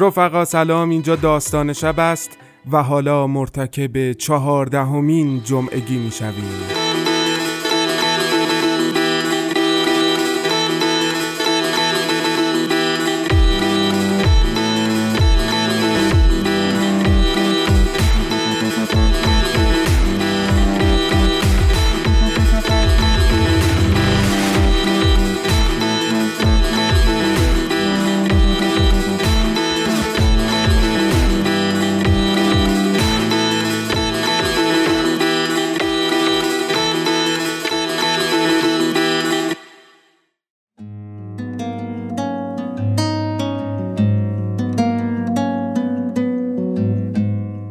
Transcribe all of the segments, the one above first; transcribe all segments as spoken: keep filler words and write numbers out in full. رفقا سلام، اینجا داستان شب است و حالا مرتکب چهاردهمین جمعگی میشویم.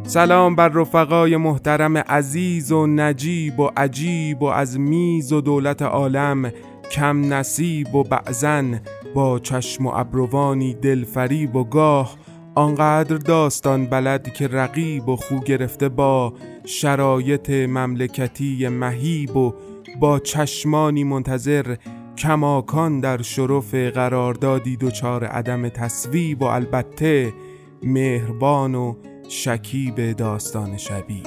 سلام بر رفقای محترم عزیز و نجیب و عجیب و از میز و دولت عالم کم نصیب و بعضن با چشم و ابروانی دلفریب و گاه آنقدر داستان بلد که رقیب و خو گرفته با شرایط مملکتی مهیب و با چشمانی منتظر کماکان در شرف قراردادی دچار عدم تصویب و البته مهربان و شکیب داستان شبی.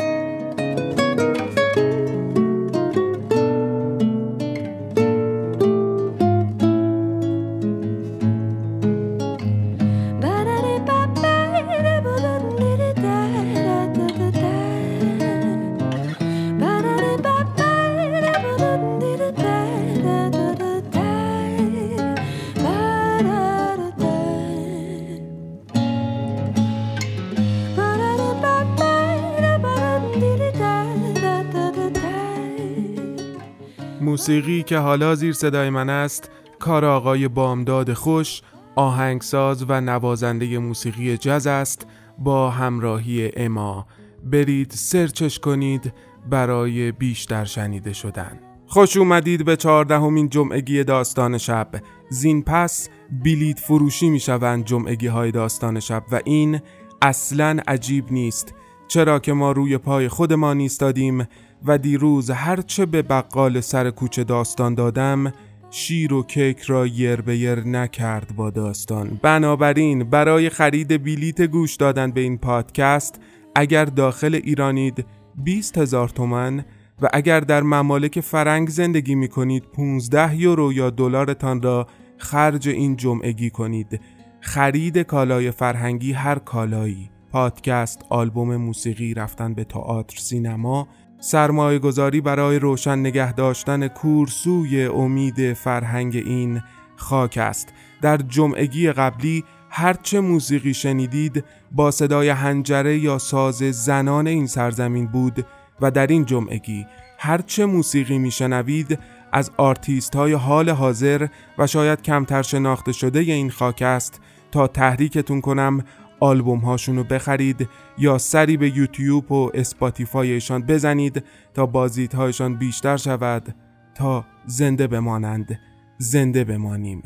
موسیقی که حالا زیر صدای من است کار آقای بامداد خوش، آهنگساز و نوازنده موسیقی جاز است با همراهی اما. برید سرچش کنید برای بیشتر شنیده شدن. خوش اومدید به چهاردهمین جمعگی داستان شب. زین پس بلیت فروشی می شوند جمعگی های داستان شب و این اصلاً عجیب نیست، چرا که ما روی پای خودمان ایستادیم و دیروز هرچه به بقال سر کوچه داستان دادم شیر و کیک را یر به یر نکرد با داستان. بنابراین برای خرید بلیت گوش دادن به این پادکست اگر داخل ایرانید بیست هزار تومان و اگر در ممالک فرنگ زندگی می کنید پانزده یورو یا دلارتان را خرج این جمعگی کنید. خرید کالای فرهنگی، هر کالایی، پادکست، آلبوم موسیقی، رفتن به تئاتر، سینما، سرمایه گذاری برای روشن نگه داشتن کورسوی امید فرهنگ این خاک است. در جمعگی قبلی هرچه موسیقی شنیدید با صدای حنجره یا ساز زنان این سرزمین بود و در این جمعگی هرچه موسیقی میشنوید از آرتیست های حال حاضر و شاید کمتر شناخته شده این خاک است تا تحریکتون کنم آلبوم هاشونو بخرید یا سری به یوتیوب و اسپاتیفایشان بزنید تا بازدید هایشان بیشتر شود تا زنده بمانند، زنده بمانیم.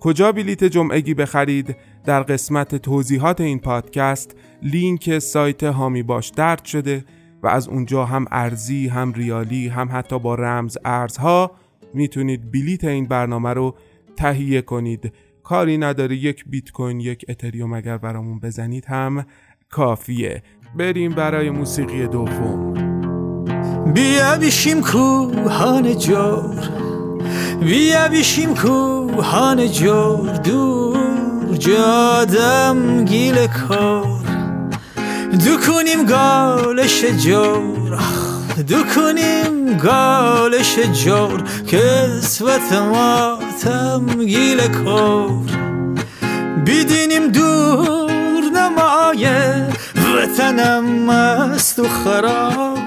کجا بلیت جمعگی بخرید؟ در قسمت توضیحات این پادکست لینک سایت هامی باش درد شده و از اونجا هم ارزی، هم ریالی، هم حتی با رمز ارزها میتونید بلیت این برنامه رو تهیه کنید. کاری نداره، یک بیت کوین، یک اتریوم اگر برامون بزنید هم کافیه. بریم برای موسیقی دوم. بیا بیشیم کوهان جور، بیا بیشیم کوهان جور، دور جادم گیل کار، دو کنیم گالش جور، دو کنیم گالش جور، کسوت ما تم گیل کور، بیدینیم دور نمایه، وطنم است و خراب،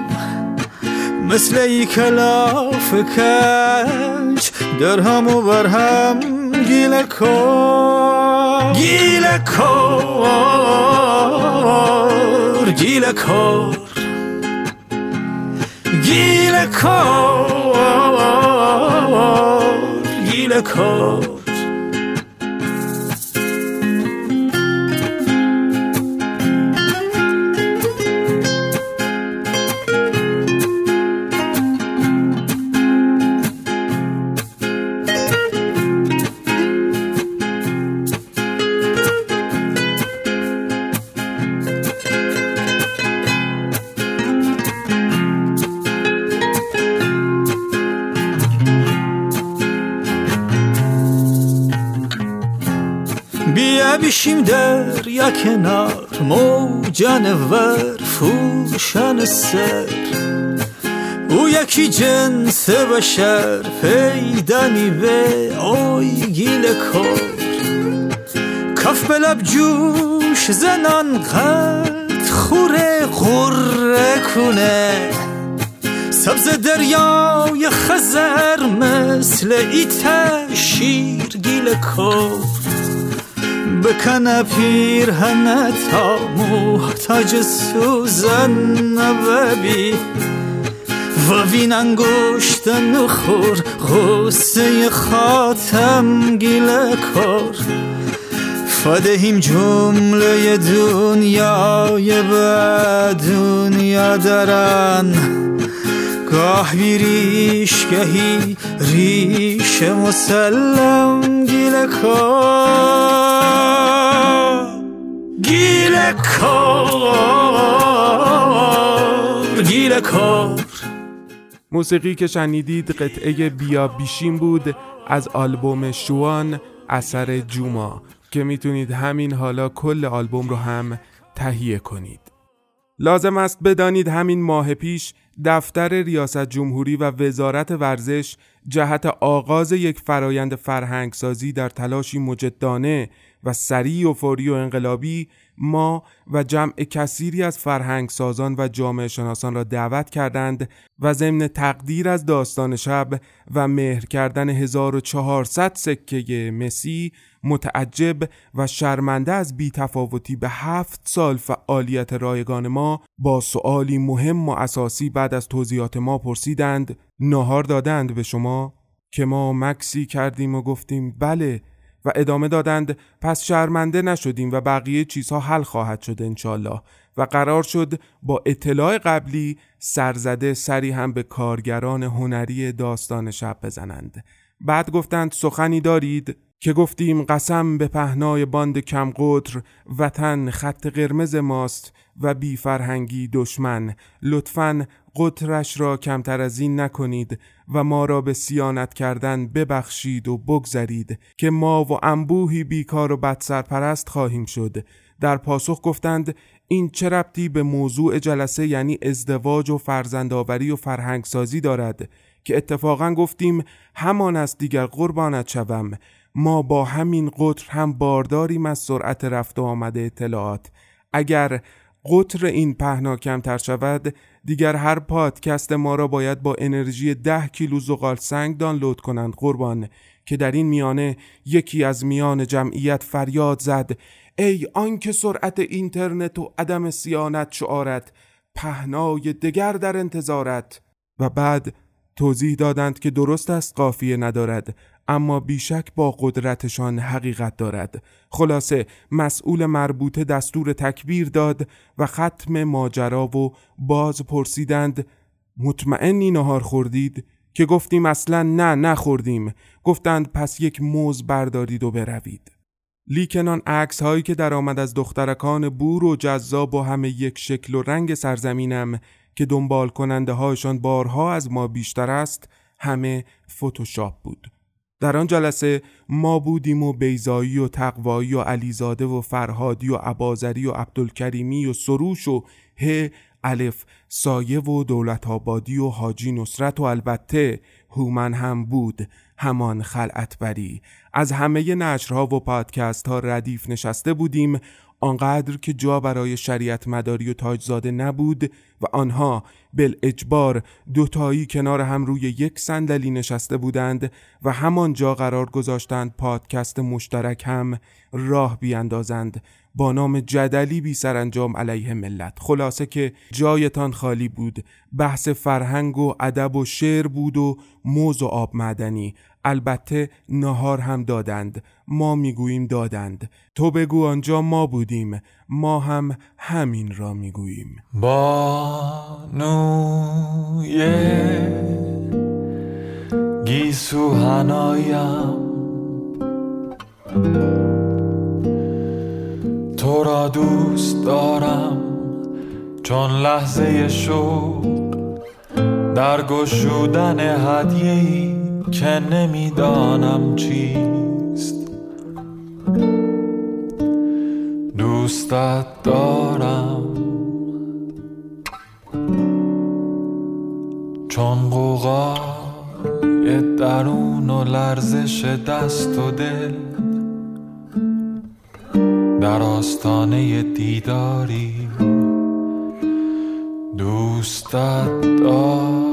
مثل ای کلاف کج، درهم و برهم گیل کور، گیل کور، گیل کور، گیل کور، گیل کور. بشیم در یا کنار، موجان ور فوشان سر، او یکی جنس بشر پیدا میوه آی گیل کار، کف بلب جوش زنان قد خوره غره کنه، سبز دریای خزر مثل ایتر شیر گیل کار، بکنه پیرهنه تا محتاج سوزن نوبی و وین انگشت نخور غصه خاتم گیله کار، فدهیم جمله دنیای به دنیا درن، گاه بی ریشگهی ریش مسلم گیله کار، گیله کار، گیله کار. موسیقی که شنیدید قطعه بیا بیشیم بود از آلبوم شوان اثر جوما که میتونید همین حالا کل آلبوم رو هم تهیه کنید. لازم است بدانید همین ماه پیش دفتر ریاست جمهوری و وزارت ورزش جهت آغاز یک فرایند فرهنگسازی در تلاشی مجدانه و سریع و فوری و انقلابی ما و جمع کثیری از فرهنگسازان و جامعه شناسان را دعوت کردند و ضمن تقدیر از داستان شب و مهر کردن هزار و چهارصد سکه مسی متعجب و شرمنده از بی‌تفاوتی به هفت سال فعالیت رایگان ما با سؤالی مهم و اساسی بعد از توضیحات ما پرسیدند: ناهار دادند به شما؟ که ما مکسی کردیم و گفتیم بله، و ادامه دادند پس شرمنده نشدیم و بقیه چیزها حل خواهد شد انشالله، و قرار شد با اطلاع قبلی سرزده سری هم به کارگران هنری داستان شب بزنند. بعد گفتند سخنی دارید؟ که گفتیم قسم به پهنای باند کم قطر، وطن خط قرمز ماست و بی فرهنگی دشمن، لطفاً قطرش را کمتر از این نکنید و ما را به سیانت کردن ببخشید و بگذرید که ما و انبوهی بیکار و بدسرپرست خواهیم شد. در پاسخ گفتند این چه ربطی به موضوع جلسه یعنی ازدواج و فرزندآوری و فرهنگسازی دارد؟ که اتفاقاً گفتیم همان است دیگر قربانت شوم، ما با همین قطر هم بارداریم از سرعت رفت و آمد اطلاعات. اگر قطر این پهنا کمتر شود دیگر هر پادکست ما را باید با انرژی ده کیلو زغال سنگ دانلود کنند قربان. که در این میانه یکی از میان جمعیت فریاد زد ای آنکه سرعت اینترنت و عدم سیانت شعارت، پهنای دگر در انتظارت. و بعد توضیح دادند که درست است قافیه ندارد اما بیشک با قدرتشان حقیقت دارد. خلاصه مسئول مربوطه دستور تکبیر داد و ختم ماجرا و باز پرسیدند مطمئنی نهار خوردید؟ که گفتیم اصلا نه نخوردیم. گفتند پس یک موز بردارید و بروید. لیکنان عکس هایی که در آمد از دخترکان بور و جذاب و همه یک شکل و رنگ سرزمینم که دنبال کننده هایشان بارها از ما بیشتر است همه فتوشاپ بود. در آن جلسه ما بودیم و بیزایی و تقوایی و علیزاده و فرهادی و ابازری و عبدالکریمی و سروش و ه الف سایه و دولت آبادی و حاجی نصرت و البته هومن هم بود، همان خلعتبری. از همه نشرها و پادکست ها ردیف نشسته بودیم آنقدر که جا برای شریعت مداری و تاجزاده نبود و آنها بالاجبار دوتایی کنار هم روی یک صندلی نشسته بودند و همانجا قرار گذاشتند پادکست مشترک هم راه بیاندازند با نام جدلی بی سرانجام علیه ملت. خلاصه که جایتان خالی بود، بحث فرهنگ و ادب و شعر بود و موز و آب معدنی. البته نهار هم دادند، ما میگوییم دادند، تو بگو آنجا ما بودیم، ما هم همین را میگوییم. بانوی گیسو هنایم تو را دوست دارم، چون لحظه شوق در گشودن هدیه‌ای که نمیدانم چیست، لذت دارم، چون قوقای درون و لرزش دست و دل در آستانه دیداری. دوستت دارم،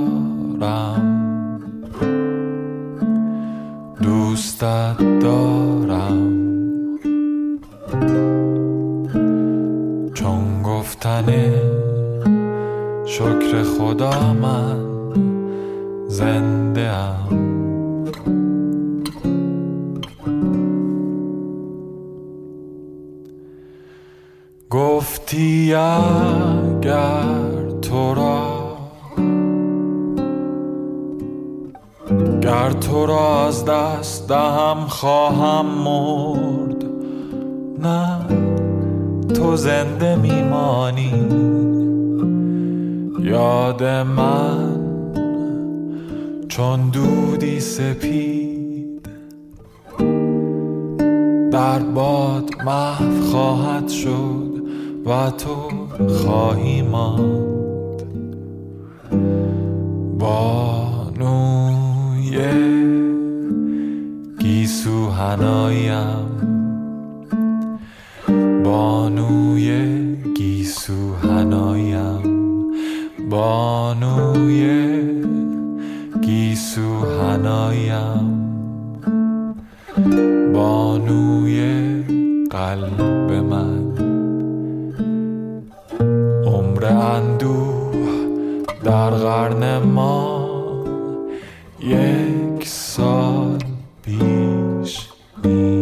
دوستت دارم، چون گفتن شکر خدا من زنده ام. گفتی اگر تو را گر تو را از دست دهم خواهم مرد، نه تو زنده میمانی. یاد من چون دودی سپید در باد محو خواهد شد و تو خواهی ماند. بانوی گیسو حنایم، بانوی گیسو حنایم، بانوی گیسو حنایم، بانوی قلب من. عمر اندوه در قرن ما یک سال بیش نیست.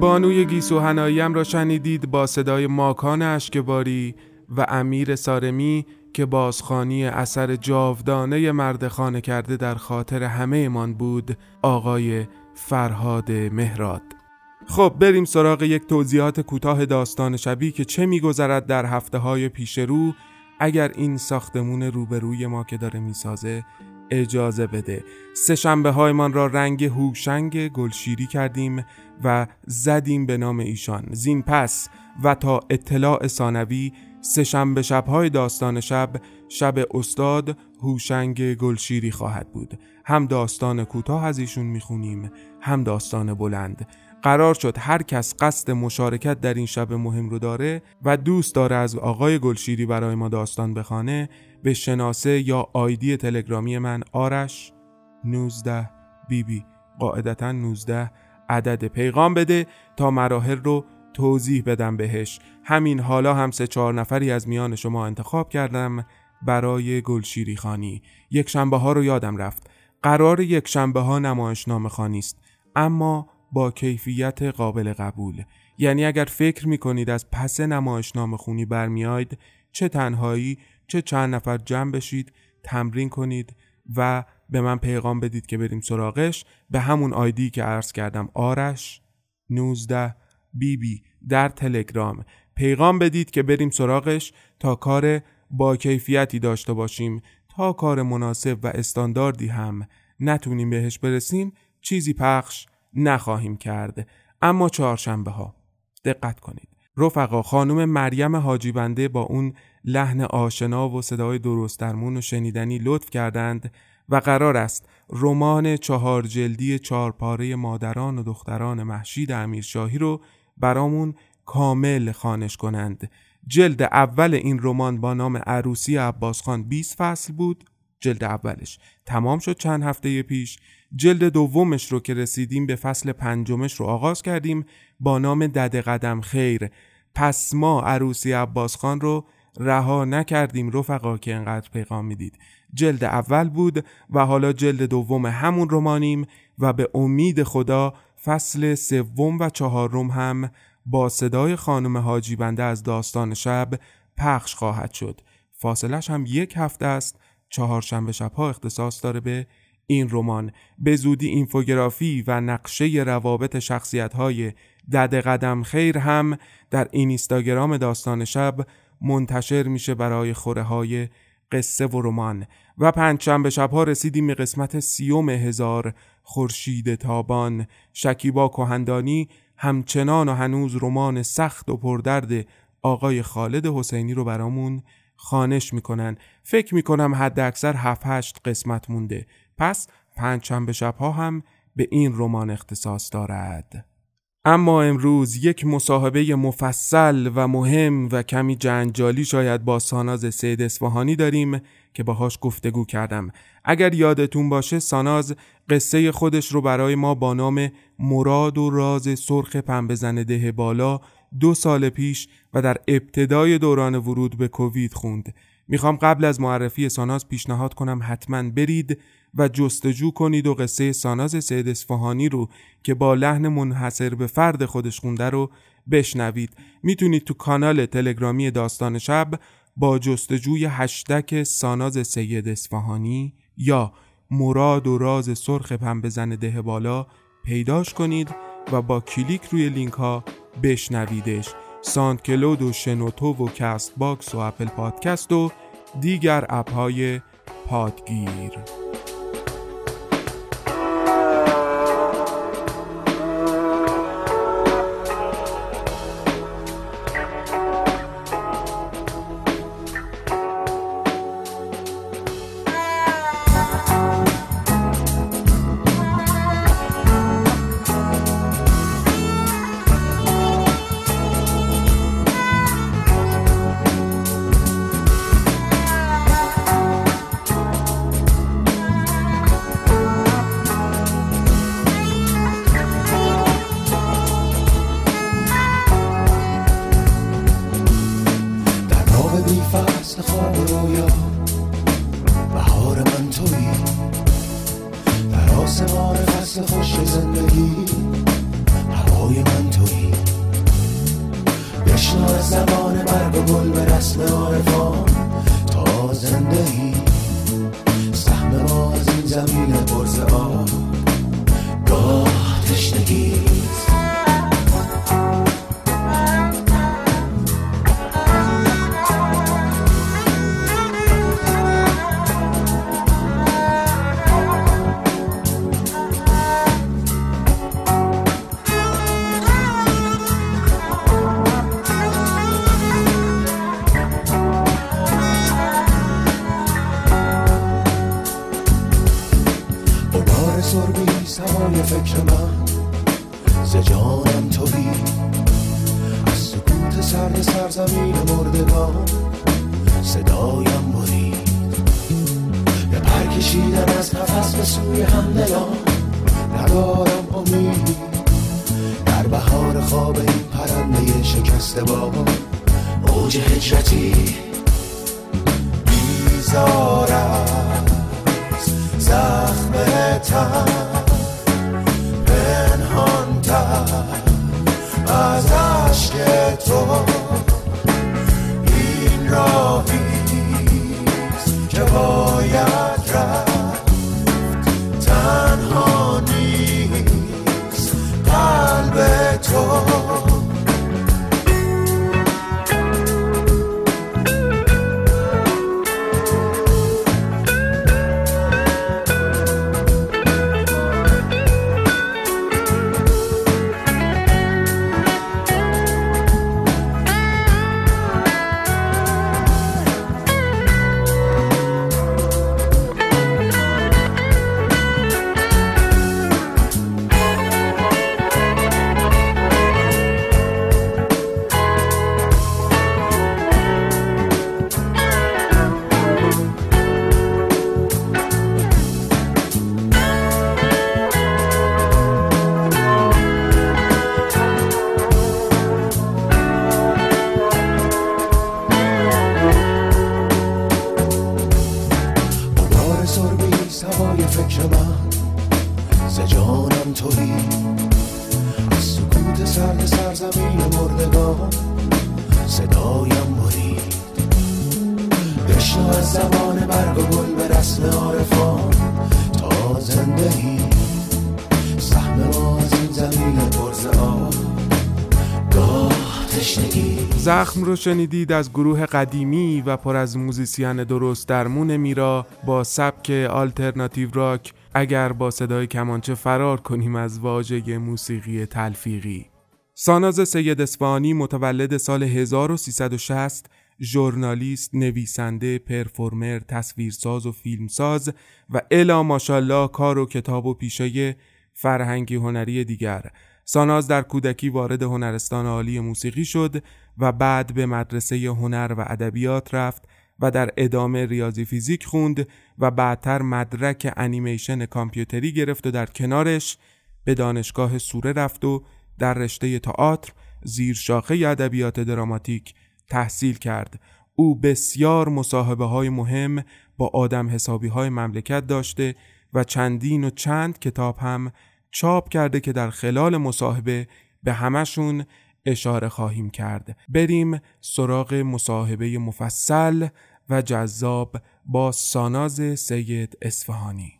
بانوی گیسو حنایی‌ام را شنیدید با صدای ماکان اشکباری و امیر سارمی که بازخوانی اثر جاودانه مردخانه کرده در خاطر همه من بود، آقای فرهاد مهراد. خب بریم سراغ یک توضیحات کوتاه داستان شبی که چه می‌گذرد در هفته‌های پیش رو، اگر این ساختمون روبروی ما که داره می‌سازه اجازه بده. سه شنبه های من را رنگ هوشنگ گلشیری کردیم و زدیم به نام ایشان. زین پس و تا اطلاع ثانوی سه شنبه شب‌های داستان شب، شب استاد هوشنگ گلشیری خواهد بود. هم داستان کوتاه از ایشون میخونیم، هم داستان بلند. قرار شد هر کس قصد مشارکت در این شب مهم رو داره و دوست داره از آقای گلشیری برای ما داستان بخونه، به شناسه یا آیدی تلگرامی من آرش نوزده بی بی، قاعدتا نوزده عدد، پیغام بده تا مراحل رو توضیح بدم بهش. همین حالا هم سه چهار نفری از میان شما انتخاب کردم برای گلشیری خانی. یک شنبه ها رو یادم رفت، قرار یک شنبه ها نمایشنامه خوانی است، اما با کیفیت قابل قبول. یعنی اگر فکر میکنید از پس نمایشنامه خونی برمیاید، چه تنهایی چه چند نفر جمع بشید، تمرین کنید و به من پیغام بدید که بریم سراغش، به همون آیدی که عرض کردم آرش نوزده بی بی در تلگرام پیغام بدید که بریم سراغش تا کار با کیفیتی داشته باشیم. تا کار مناسب و استانداردی هم نتونیم بهش برسیم، چیزی پخش نخواهیم کرد. اما چهارشنبه ها دقت کنید رفقا. خانم مریم حاجی بنده با اون لحن آشنا و صدای درست درمون و شنیدنی لطف کردند و قرار است رمان چهار جلدی چهار پاره مادران و دختران مهشید امیرشاهی رو برامون کامل خوانش کنند. جلد اول این رمان با نام عروسی عباسخان بیست فصل بود. جلد اولش تمام شد چند هفته پیش. جلد دومش رو که رسیدیم به فصل پنجمش رو آغاز کردیم با نام دده قدم خیر. پس ما عروسی عباسخان رو رها نکردیم رفقا که انقدر پیغام میدید. جلد اول بود و حالا جلد دوم همون رمانیم و به امید خدا فصل سوم و چهارم هم با صدای خانم حاجی بنده از داستان شب پخش خواهد شد. فاصلش هم یک هفته است چهارشنبه شب‌ها اختصاص داره به این رمان. به زودی اینفوگرافی و نقشه روابط شخصیت‌های دد قدم خیر هم در اینستاگرام داستان شب منتشر میشه برای خوره‌های قصه و رمان. و پنجشنبه شب‌ها رسیدیم به قسمت سیوم هزار خورشید تابان. شکیبا کهندانی همچنان و هنوز رمان سخت و پردرد آقای خالد حسینی رو برامون خانش میکنن. فکر میکنم حد اکثر هفت هشت قسمت مونده. پس پنجشنبه شب‌ها هم به این رمان اختصاص دارد. اما امروز یک مصاحبه مفصل و مهم و کمی جنجالی شاید با ساناز سیداصفهانی داریم که باهاش گفتگو کردم. اگر یادتون باشه ساناز قصه خودش رو برای ما با نام مراد و راز سرخ پنبزن ده بالا دو سال پیش و در ابتدای دوران ورود به کووید خوند. میخوام قبل از معرفی ساناز پیشنهاد کنم حتما برید و جستجو کنید و قصه ساناز سیداصفهانی رو که با لحن منحصر به فرد خودش خونده رو بشنوید. میتونید تو کانال تلگرامی داستان شب با جستجوی هشتگ ساناز سیداصفهانی یا مراد و راز سرخ پنبزن ده بالا پیداش کنید و با کلیک روی لینک ها بشنویدش. ساند کلود و شنوتو و کست باکس و اپل پادکست و دیگر اپ های پادگیر. بشنو از زمان برگ و گل به رسم عارفان تا زندهی سهم ما از این زمین پرز آب گاه تشنگی. زخم رو شنیدید از گروه قدیمی و پر از موزیسین درست درمون میرا با سبک آلترناتیو راک، اگر با صدای کمانچه فرار کنیم از واژه موسیقی تلفیقی. ساناز سیداصفهانی متولد سال هزار و سیصد و شصت، ژورنالیست، نویسنده، پرفورمر، تصویرساز و فیلمساز و الا ماشالله کار و کتاب و پیشه‌ی فرهنگی هنری دیگر. ساناز در کودکی وارد هنرستان عالی موسیقی شد و بعد به مدرسه هنر و ادبیات رفت و در ادامه ریاضی فیزیک خوند و بعدتر مدرک انیمیشن کامپیوتری گرفت و در کنارش به دانشگاه سوره رفت و در رشته تئاتر زیر شاخه ادبیات دراماتیک تحصیل کرد. او بسیار مصاحبه‌های مهم با آدم حسابی‌های مملکت داشته و چندین و چند کتاب هم چاپ کرده که در خلال مصاحبه به همشون اشاره خواهیم کرد. بریم سراغ مصاحبه مفصل و جذاب با ساناز سیداصفهانی.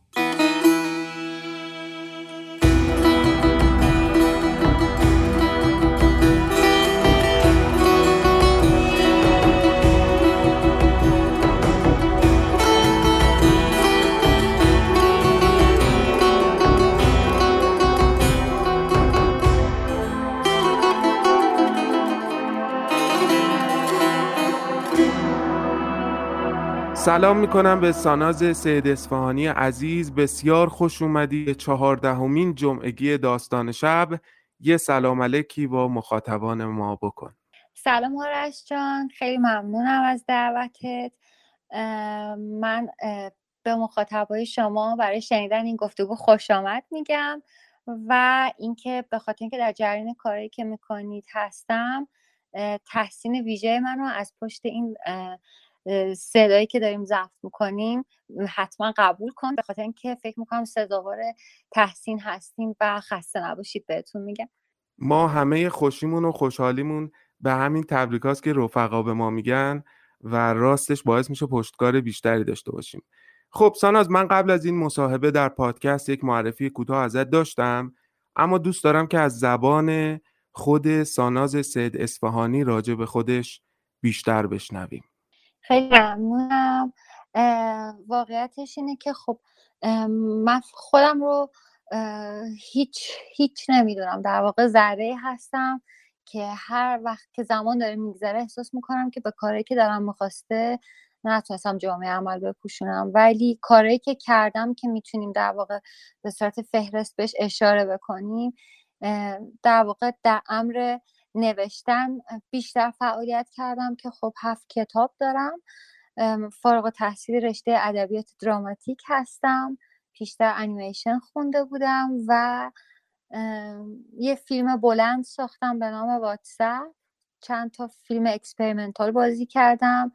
سلام میکنم به ساناز سیداصفهانی عزیز، بسیار خوش اومدی. چهاردهمین جمعگی داستان شب، یه سلام علیکی با مخاطبان ما بکن. سلام آرش جان، خیلی ممنونم از دعوتت. اه من اه به مخاطبای شما برای شنیدن این گفتگو خوش آمد میگم و اینکه به خاطر اینکه در جریان کاری که میکنید هستم، تحسین ویژه منو از پشت این صدایی که داریم ضبط میکنیم حتما قبول کن، به خاطر اینکه فکر میکنم سزاوار تحسین هستیم و خسته نباشید بهتون میگم. ما همه خوشیمون و خوشحالیمون به همین تبریکاست که رفقا به ما میگن و راستش باعث میشه پشتکار بیشتری داشته باشیم. خب ساناز، من قبل از این مصاحبه در پادکست یک معرفی کوتاه ازت داشتم، اما دوست دارم که از زبان خود ساناز سیداصفهانی راجع به خودش بیشتر بشنویم. خیلی ممنونم. واقعیتش اینه که خب من خودم رو هیچ هیچ نمیدونم، در واقع ذره‌ای هستم که هر وقت که زمان داره میگذره احساس میکنم که به کاری که دارم میخواسته نتونستم جامعه عمل بپوشونم، ولی کاری که کردم که میتونیم در واقع به صورت فهرست بهش اشاره بکنیم، در واقع در امر نوشتن بیشتر فعالیت کردم که خب هفت کتاب دارم. فارغ التحصیل رشته ادبیات دراماتیک هستم، پیشتر انیمیشن خونده بودم و یه فیلم بلند ساختم به نام واتساپ، چند تا فیلم اکسپریمنتال بازی کردم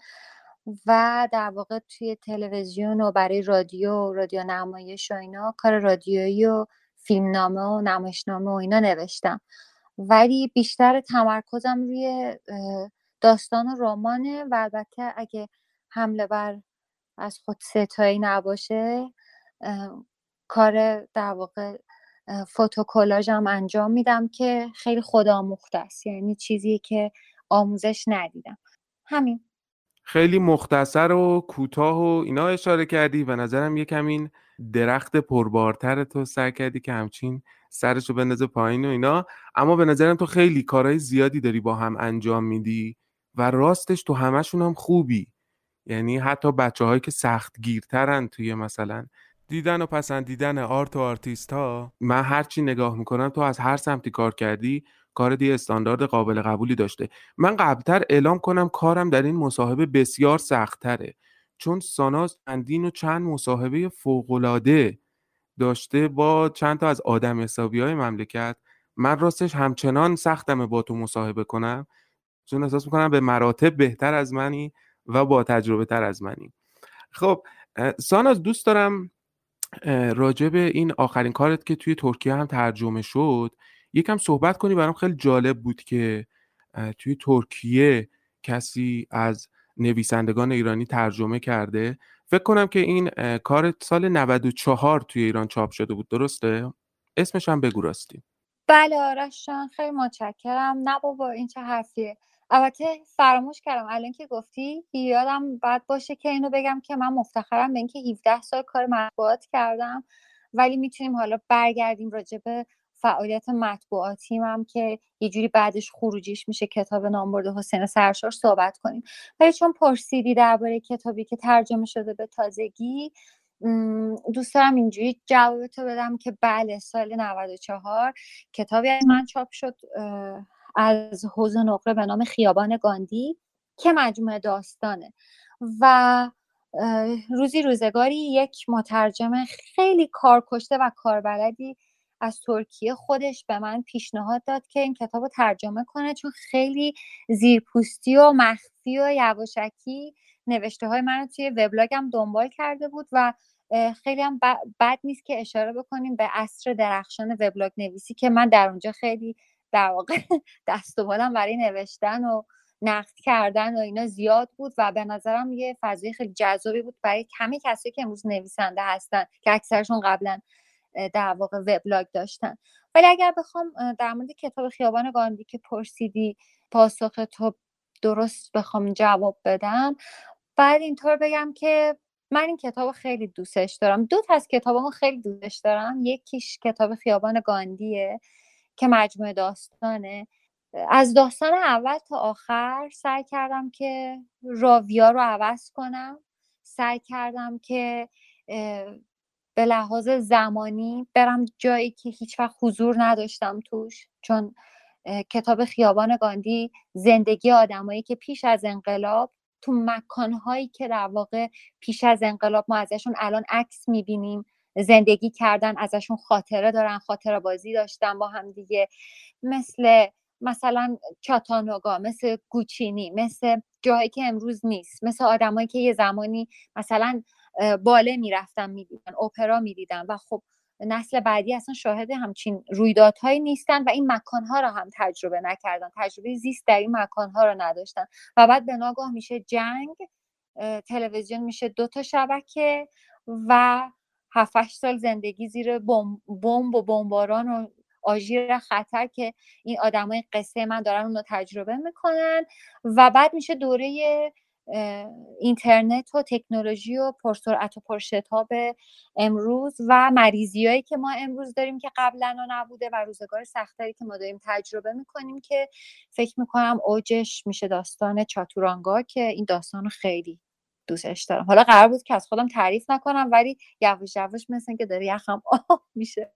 و در واقع توی تلویزیون و برای رادیو رادیو نمایش و اینا کار رادیویی و فیلمنامه و نمایشنامه و اینا نوشتم، ولی بیشتر تمرکزم روی داستان و رمانه و البته اگه حمله بر از خود ستایی نباشه کار در واقع فوتوکولاژم انجام میدم که خیلی خودآموخته است، یعنی چیزی که آموزش ندیدم. همین. خیلی مختصر و کوتاه و اینا اشاره کردی و نظرم یکم این درخت پربارتر تو سعی کردی که همچین سرشو بندازه پایین و اینا، اما به نظرم تو خیلی کارهای زیادی داری با هم انجام میدی و راستش تو همشون هم خوبی، یعنی حتی بچه‌هایی که سخت گیرترن توی مثلا دیدن و پسندیدن آرت و آرتیست ها، من هرچی نگاه میکنم تو از هر سمتی کار کردی، کار دیگه استاندارد قابل قبولی داشته. من قبلتر اعلام کنم کارم در این مصاحبه بسیار سخت‌تره، چون ساناز چندین و چند مصاحبه فوق‌العاده داشته با چند تا از آدم حسابی‌های مملکت. من راستش همچنان سختمه با تو مصاحبه کنم، چون احساس میکنم به مراتب بهتر از منی و با تجربه تر از منی. خب ساناز، دوست دارم راجع به این آخرین کارت که توی ترکیه هم ترجمه شد یکم صحبت کنی. برام خیلی جالب بود که توی ترکیه کسی از نویسندگان ایرانی ترجمه کرده. فکر کنم که این کار سال نود و چهار توی ایران چاپ شده بود، درسته؟ اسمش هم بگو راستی. بله آرش جان، خیلی متشکرم. نه بابا این چه حرفیه. البته فراموش کردم الان که گفتی، یادم بد باشه که اینو بگم که من مفتخرم به اینکه هفده سال کار مطبوعات کردم، ولی میتونیم حالا برگردیم راجع به فعالیت مطبوعاتیم هم که یه جوری بعدش خروجیش میشه کتاب نامبرده حسین سرشار صحبت کنیم. ولی چون پرسیدی درباره کتابی که ترجمه شده به تازگی، دوست دارم اینجوری جوابتو بدم که بله، سال نود و چهار کتابی از من چاپ شد از حوض نقره به نام خیابان گاندی که مجموعه داستانه و روزی روزگاری یک مترجم خیلی کارکشته و کاربلدی از ترکیه خودش به من پیشنهاد داد که این کتاب رو ترجمه کنه، چون خیلی زیرپوستی و مخفی و یواشکی نوشته های من توی وبلاگم دنبال کرده بود و خیلی هم بد نیست که اشاره بکنیم به عصر درخشان وبلاگ نویسی که من در اونجا خیلی در واقع دست و بالم برای نوشتن و نقد کردن و اینا زیاد بود و به نظرم یه فضای خیلی جذابی بود برای همه کسایی که امروز نویسنده هستن که اکثرشون قبلا در واقع وبلاگ داشتن. ولی اگر بخوام در مورد کتاب خیابان گاندی که پرسیدی پاسخ تو درست بخوام جواب بدم، بعد اینطور بگم که من این کتاب خیلی دوستش دارم. دو تا از کتابامو خیلی دوستش دارم. یکیش کتاب خیابان گاندیه که مجموعه داستانه. از داستان اول تا آخر سعی کردم که راویا رو عوض کنم، سعی کردم که به لحاظ زمانی برم جایی که هیچ وقت حضور نداشتم توش، چون کتاب خیابان گاندی زندگی آدمایی که پیش از انقلاب تو مکانهایی که در واقع پیش از انقلاب ما ازشون الان عکس میبینیم زندگی کردن، ازشون خاطره دارن، خاطره بازی داشتن با هم دیگه، مثل مثلا چاتانوگا، مثل گوچینی، مثل جایی که امروز نیست، مثل آدمایی که یه زمانی مثلا باله میرفتن میدیدن، اوپرا میدیدن و خب نسل بعدی اصلا شاهد همچین رویدادهایی نیستن و این مکانها رو هم تجربه نکردن، تجربه زیست در این مکانها رو نداشتن و بعد به ناگاه میشه جنگ، تلویزیون میشه دو تا شبکه و هفت هشت سال زندگی زیر بمب بمب و بمباران و آژیر خطر که این آدمای قصه من دارن اون رو تجربه میکنن و بعد میشه دوره اینترنت و تکنولوژی و پرسرعت و پرشتاب امروز و مریضیایی که ما امروز داریم که قبلا نبوده و روزگار سختری که ما داریم تجربه میکنیم که فکر میکنم اوجش میشه داستان چاتورانگا که این داستان خیلی دوستش دارم. حالا قرار بود که از خودم تعریف نکنم ولی یواش یواش مثل که داره یخم آه میشه.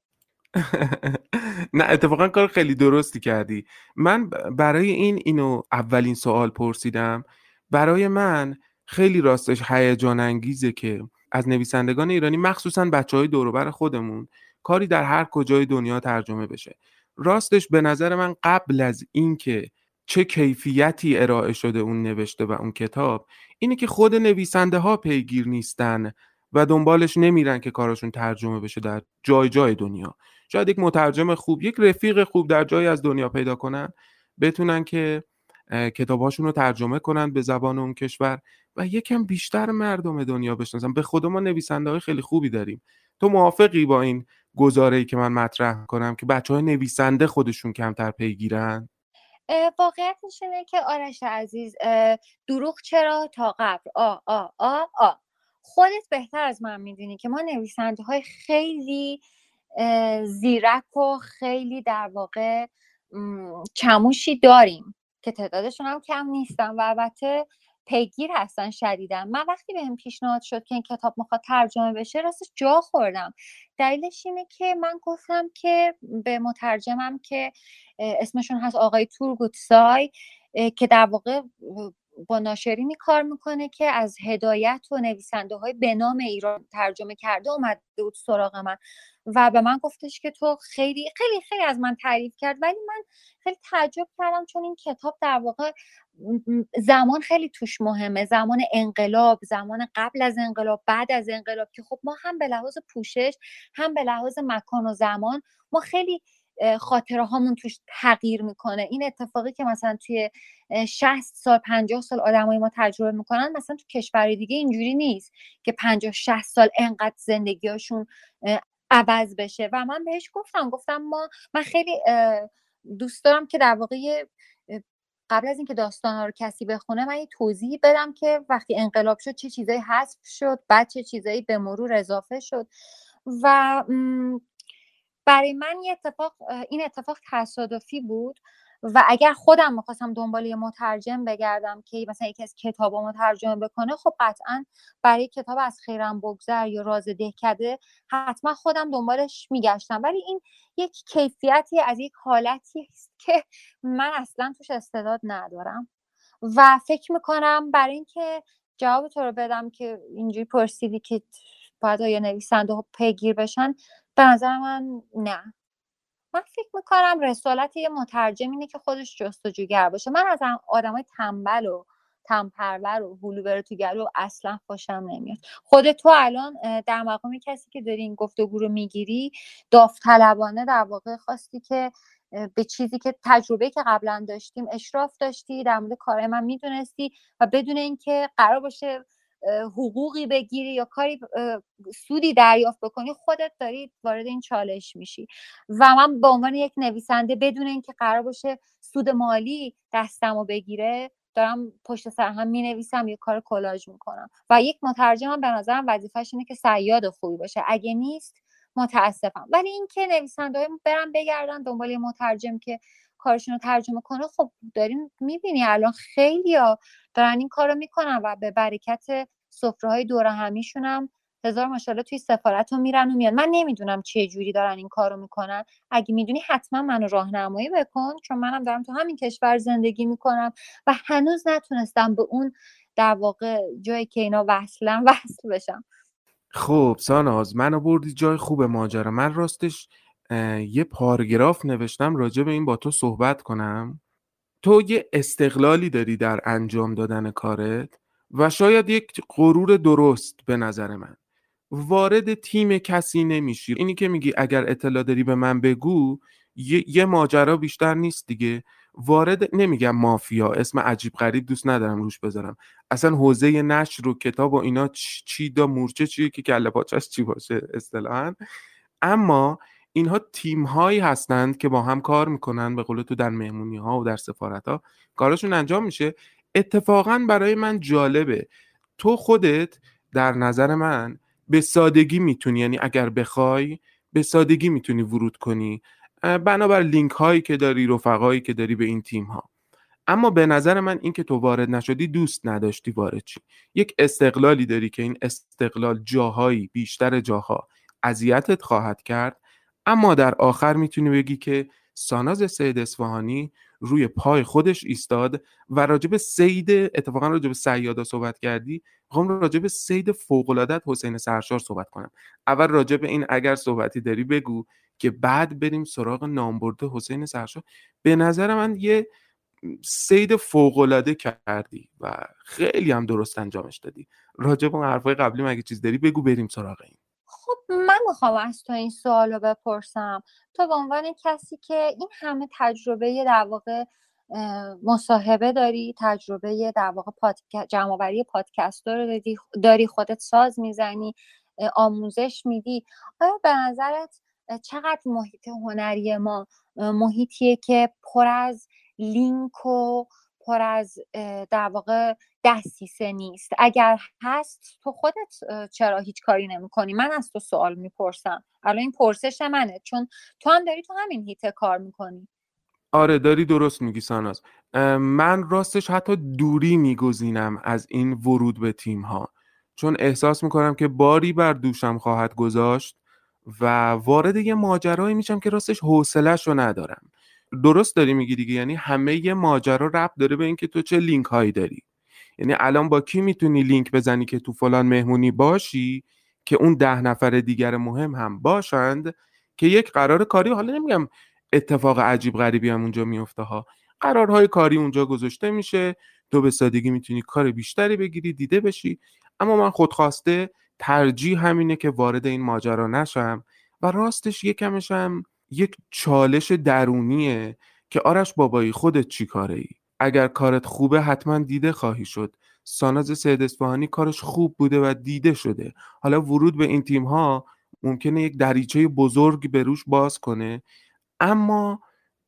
نه اتفاقا کار خیلی درستی کردی. من برای این اینو اولین سوال پرسیدم. برای من خیلی راستش هیجان انگیزه که از نویسندگان ایرانی مخصوصا بچهای دور و بر خودمون کاری در هر کجای دنیا ترجمه بشه. راستش به نظر من قبل از اینکه چه کیفیتی ارائه شده اون نوشته و اون کتاب، اینه که خود نویسنده ها پیگیر نیستن و دنبالش نمیرن که کارشون ترجمه بشه در جای جای دنیا. شاید یک مترجم خوب، یک رفیق خوب در جایی از دنیا پیدا کنن، بتونن که کتاباشون رو ترجمه کنن به زبان اون کشور و یکم بیشتر مردم دنیا بشناسن. به خود ما نویسنده های خیلی خوبی داریم. تو موافقی با این گزاره‌ای که من مطرح کنم که بچهای نویسنده خودشون کمتر پیگیرن؟ واقعیتش اینه که آرش عزیز، دروغ چرا تا قبر آ آ آ آ خودت بهتر از من میدونی که ما نویسنده های خیلی زیرک و خیلی در واقع چموشی داریم که تعدادشون هم کم نیستن و البته پیگیر هستن شدیدن. من وقتی بهم پیشنهاد شد که این کتاب میخواد ترجمه بشه راستش جا خوردم. دلیلش اینه که من گفتم که به مترجمم که اسمشون هست آقای تورگوتسای که در واقع با ناشرینی کار میکنه که از هدایت و نویسنده های به نام ایران ترجمه کرده اومده بود سراغ من و به من گفتش که تو خیلی خیلی خیلی از من تعریف کرد، ولی من خیلی تعجب کردم چون این کتاب در واقع زمان خیلی توش مهمه، زمان انقلاب، زمان قبل از انقلاب، بعد از انقلاب، که خب ما هم به لحاظ پوشش هم به لحاظ مکان و زمان ما خیلی خاطره هامون توش تغییر میکنه. این اتفاقی که مثلا توی شصت سال پنجاه سال آدمای ما تجربه میکنن، مثلا تو کشور دیگه اینجوری نیست که پنجاه شصت سال انقدر زندگیاشون عوض بشه. و من بهش گفتم گفتم ما من خیلی دوست دارم که در واقع قبل از اینکه داستانا رو کسی بخونه من یه توضیح بدم که وقتی انقلاب شد چه چیزایی حذف شد، بعد چه چیزایی به مرور اضافه شد. و برای من یه اتفاق این اتفاق تصادفی بود و اگر خودم می‌خواستم دنبال یه مترجم بگردم که مثلا یکی از کتابا مترجمه بکنه، خب قطعاً برای کتاب از خیرم بگذر یا راز دهکدی حتما خودم دنبالش میگشتم. ولی این یک کیفیتی از یک حالتی است که من اصلاً توش استعداد ندارم و فکر میکنم برای اینکه جواب تو رو بدم که اینجوری پرسیدی که باید یا نویسنده ها پیگیر بشن، به نظر من نه. من فکر میکنم رسالت یه مترجم اینه که خودش جستجوگر باشه. من از آدمای تنبل و تنپرور و هلوبر تو گلو اصلا خوشم نمیاد. خود تو الان در مقام کسی که داری این گفتگو رو میگیری، داوطلبانه در واقع خواستی که به چیزی که تجربه که قبلا داشتیم اشراف داشتی، در مورد کار من میدونستی و بدون اینکه قرار باشه حقوقی بگیری یا کاری سودی دریافت بکنی، خودت داری وارد این چالش میشی. و من به عنوان یک نویسنده بدون اینکه قرار باشه سود مالی دستمو بگیره دارم پشت سر هم مینویسم یا کار کلاژ میکنم. و یک مترجم به نظرم وظیفه‌ش اینه که صیاد خوبی باشه، اگه نیست متاسفم. ولی اینکه نویسنده‌ها برن بگردن دنبال مترجم که کارشون رو ترجمه کنه، خب داریم میبینی الان خیلیا دارن این کارو میکنن و به برکت سفره‌های دور همیشون هم هزار ماشاءالله توی سفارت رو میرن و میان. من نمیدونم چه جوری دارن این کارو میکنن، اگه میدونی حتما منو راهنمایی بکن، چون منم دارم تو همین کشور زندگی میکنم و هنوز نتونستم به اون در واقع جایی که اینا وصلن وصل بشم. خب ساناز، منو بردی جای خوب ماجرا. من راستش یه پاراگراف نوشتم راجع به این با تو صحبت کنم. تو یه استقلالی داری در انجام دادن کارت و شاید یک غرور درست. به نظر من وارد تیم کسی نمیشی. اینی که میگی اگر اطلاع داری به من بگو یه, یه ماجرا بیشتر نیست دیگه. وارد، نمیگم مافیا، اسم عجیب غریب دوست ندارم روش بذارم، اصلا حوزه نشر و کتاب و اینا چی, چی دا مورچه چیه که کله پاچش چی باشه اصطلاحاً. اما اینها تیم هایی هستند که با هم کار میکنن، به قول تو در مهمونی ها و در سفارت ها کارشون انجام میشه. اتفاقا برای من جالبه تو خودت در نظر من به سادگی میتونی، یعنی اگر بخوای به سادگی میتونی ورود کنی بنابر لینک هایی که داری، رفقایی که داری به این تیم ها. اما به نظر من این که تو وارد نشدی دوست نداشتی وارد چی، یک استقلالی داری که این استقلال جاهایی، بیشتر جاها اذیتت خواهد کرد، اما در آخر میتونی بگی که ساناز سیداصفهانی روی پای خودش ایستاد و راجب سید، اتفاقا راجب صیادا صحبت کردی، میخوام راجب سید فوق‌العاده حسین سرشار صحبت کنم. اول راجب این اگر صحبتی داری بگو که بعد بریم سراغ نامبرده حسین سرشار. به نظر من یه سید فوق‌العاده کردی و خیلی هم درست انجامش دادی. راجب اون حرفای قبلی مگه چیز داری بگو بریم سراغ این. خب من میخوام از تو این سوال رو بپرسم، تو به عنوان کسی که این همه تجربه در واقع مصاحبه داری، تجربه در واقع پادک... جمع‌آوری پادکست رو داری، خودت ساز میزنی، آموزش میدی، آیا به نظرت چقدر محیط هنری ما محیطیه که پر از لینک و پر از در واقع دستیسه نیست؟ اگر هست تو خودت چرا هیچ کاری نمی کنی؟ من از تو سوال میپرسم، الان این پرسش منه چون تو هم داری تو همین هیته کار میکنی. آره داری درست میگی ساناز. من راستش حتی دوری میگزینم از این ورود به تیم ها، چون احساس میکنم که باری بر دوشم خواهد گذاشت و وارد یه ماجرایی میشم که راستش حوصله‌شو ندارم. درست داری میگی دیگه، یعنی همه یه ماجرا ربط داره به اینکه تو چه لینک هایی داری. یعنی الان با کی میتونی لینک بزنی که تو فلان مهمونی باشی که اون ده نفر دیگر مهم هم باشند که یک قرار کاری، حالا نمیگم اتفاق عجیب غریبی هم اونجا میفته ها، قرارهای کاری اونجا گذاشته میشه، تو به سادگی میتونی کار بیشتری بگیری، دیده بشی. اما من خودخواسته ترجیح همینه که وارد این ماجرا نشم و راستش یکمشم یک چالش درونیه که آرش بابایی خودت چی کاره ای؟ اگر کارت خوبه حتما دیده خواهی شد. ساناز سیداصفهانی کارش خوب بوده و دیده شده. حالا ورود به این تیم ها ممکنه یک دریچه بزرگ به روش باز کنه، اما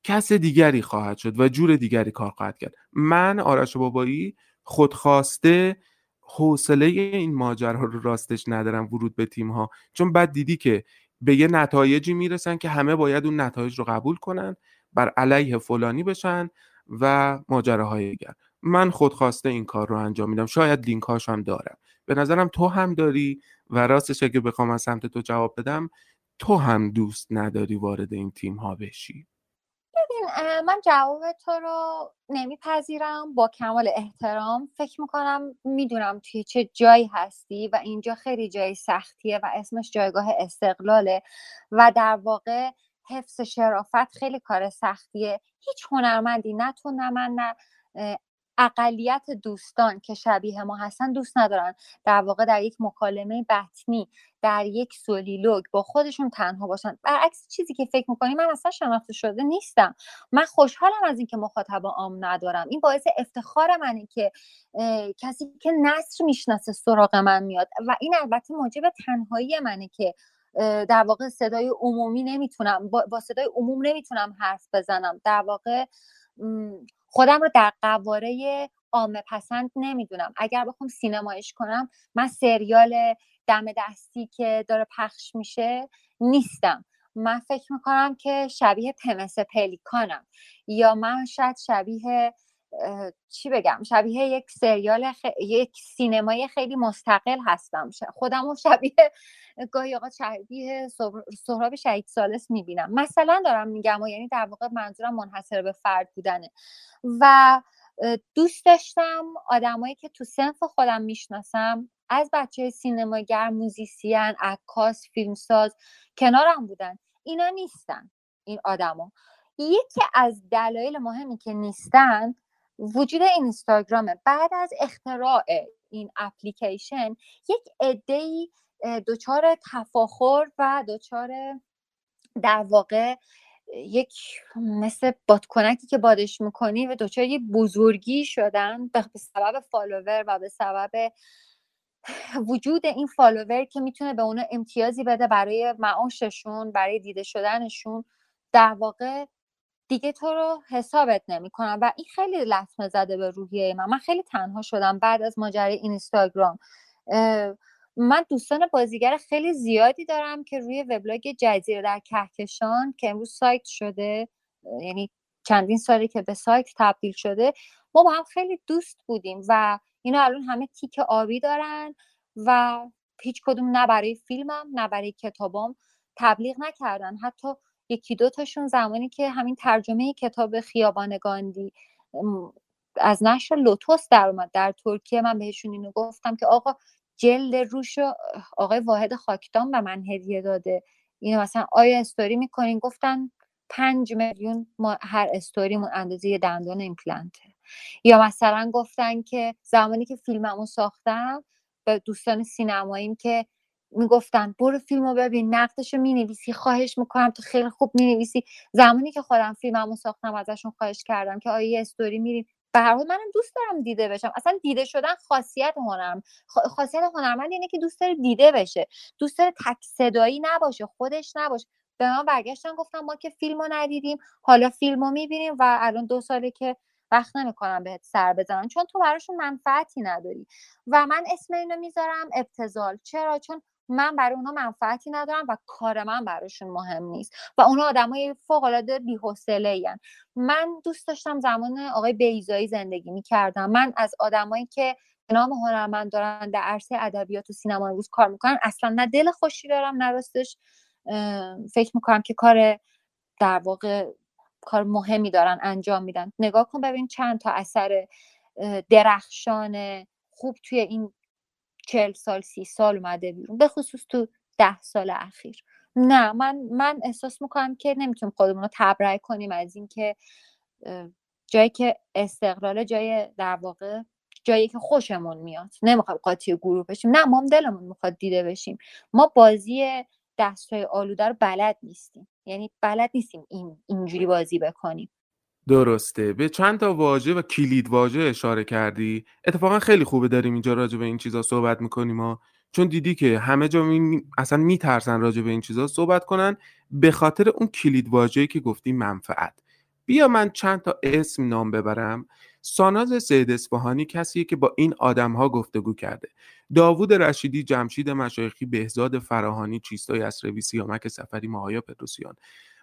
کس دیگری خواهد شد و جور دیگری کار خواهد کرد. من آرش بابایی خودخواسته حوصله این ماجرا رو راستش ندارم، ورود به تیم ها، چون بعد دیدی که به یه نتایجی میرسن که همه باید اون نتایج رو قبول کنن، بر علیه فلانی بشن و ماجراهای دیگر. من خودخواسته این کار رو انجام میدم، شاید لینک هاش هم دارم، به نظرم تو هم داری و راستش اگه بخوام از سمت تو جواب بدم، تو هم دوست نداری وارد این تیم ها بشی. من جواب تو رو نمیپذیرم با کمال احترام. فکر میکنم میدونم توی چه جایی هستی و اینجا خیلی جای سختیه و اسمش جایگاه استقلاله و در واقع حفظ شرافت خیلی کار سختیه. هیچ هنرمندی نه تو نه من نه اقلیت دوستان که شبیه ما هستن دوست ندارن در واقع در یک مکالمه بطنی، در یک سولیلوگ با خودشون تنها باشن. برعکس چیزی که فکر میکنی، من اصلا شناخته شده نیستم. من خوشحالم از این که مخاطب عام ندارم. این باعث افتخار منه که کسی که نثر میشناسه سراغ من میاد و این البته موجب تنهایی منه که در واقع صدای عمومی نمیتونم، با صدای عموم نمیتونم حرف بزنم. در واقع خودم رو در قواره عامه پسند نمیدونم. اگر بخوام سینمایش کنم، من سریال دم دستی که داره پخش میشه نیستم. من فکر میکنم که شبیه پمس پلیکانم، یا من شاید شبیه چی بگم، شبیه یک سریال خی... یک سینمای خیلی مستقل هستم. ش... خودم رو شبیه گاهی اوقات شبیه سهراب شهید ثالث میبینم مثلا، دارم میگم، و یعنی در واقع منظورم منحصر به فرد بودنه. و دوست داشتم آدمایی که تو صنف خودم میشناسم، از بچه سینماگر، موزیسین، عکاس، فیلمساز کنارم بودن. اینا نیستن. این آدما یکی از دلایل مهمی که نیستن وجود اینستاگرامه. بعد از اختراع این اپلیکیشن یک عده‌ای دچار تفاخر و دچار در واقع یک مثل بادکنکی که بادش میکنی و دچار یک بزرگی شدن به سبب فالوور و به سبب وجود این فالوور که میتونه به اونا امتیازی بده برای معاششون، برای دیده شدنشون. در واقع دیگه تو رو حسابت نمی کنم و این خیلی لطمه زده به روحیه من. من خیلی تنها شدم بعد از ماجرای اینستاگرام. من دوستان بازیگر خیلی زیادی دارم که روی وبلاگ جزیره در کهکشان که امروز سایت شده، یعنی چندین سالی که به سایت تبدیل شده، ما با هم خیلی دوست بودیم و اینا الان همه تیک آبی دارن و هیچ کدوم نه برای فیلمم نه برای کتابم تبلیغ نکردن. حتی یکی دو تاشون زمانی که همین ترجمه کتاب خیابان گاندی از نشر لوتوس در اومد در ترکیه، من بهشون اینو گفتم که آقا جلد روش آقای واحد خاکدان به من هدیه داده، اینو مثلا آیا استوری میکنین؟ گفتن پنج میلیون ما هر استوریمون اندازه یه دندون ایمپلنته. یا مثلا گفتن که زمانی که فیلممو ساختم به دوستان سینماییم که میگفتن برو فیلمو ببین، نقدشو مینویسی، خواهش میکنم تو خیلی خوب مینویسی. زمانی که خودم فیلممو ساختم ازشون خواهش کردم که آیا یه استوری میریم. به هر حال منم دوست دارم دیده بشم. اصلا دیده شدن خاصیت هنرم، خاصیت هنرمند اینه که دوست داره دیده بشه، دوست داره تک صدایی نباشه، خودش نباشه. به من برگشتن گفتن ما که فیلمو ندیدیم، حالا فیلمو میبینیم و الان دو ساله که وقت نمیکنم بهت سر بزنم چون تو براشون منفعتی نداری. و من اسم اینو میذارم ابتذال. چرا؟ چون من برای اونا منفعتی ندارم و کار من براشون مهم نیست و اونا آدمای فوق العاده بی‌حوصله‌ای ان. من دوست داشتم زمان آقای بیضایی زندگی می‌کردم. من از آدمایی که نام هنرمند دارن در عرصه ادبیات و سینما امروز کار می‌کنن اصلا نه دل خوشی دارم، نه راستش فکر می‌کنم که کار در واقع کار مهمی دارن انجام میدن. نگاه کن ببین چند تا اثر درخشان خوب توی این چهل سال سی سال اومده بیرون، به خصوص تو ده سال اخیر. نه من من احساس میکنم که نمیتونیم خودمون رو تبرئه کنیم از این که جایی که استقلال جای در واقع جایی که خوشمون میاد. نمیخوام قاطی گروه بشیم، نه ما هم دلمون میخواد دیده بشیم. ما بازی دستای آلوده رو بلد نیستیم. یعنی بلد نیستیم این اینجوری بازی بکنیم. درسته. به چند تا واژه و کلید واژه اشاره کردی. اتفاقا خیلی خوبه داریم اینجا راجع به این چیزا صحبت میکنیم ها، چون دیدی که همه جا می... اصلا میترسن راجع به این چیزا صحبت کنن به خاطر اون کلید واژه‌ای که گفتی منفعت. بیا من چند تا اسم نام ببرم. ساناز سیداصفهانی کسیه که با این آدم‌ها گفتگو کرده. داوود رشیدی، جمشید مشایخی، بهزاد فراهانی، چیستای اسروی، سیامک سفری، ماهیا پتروسیان،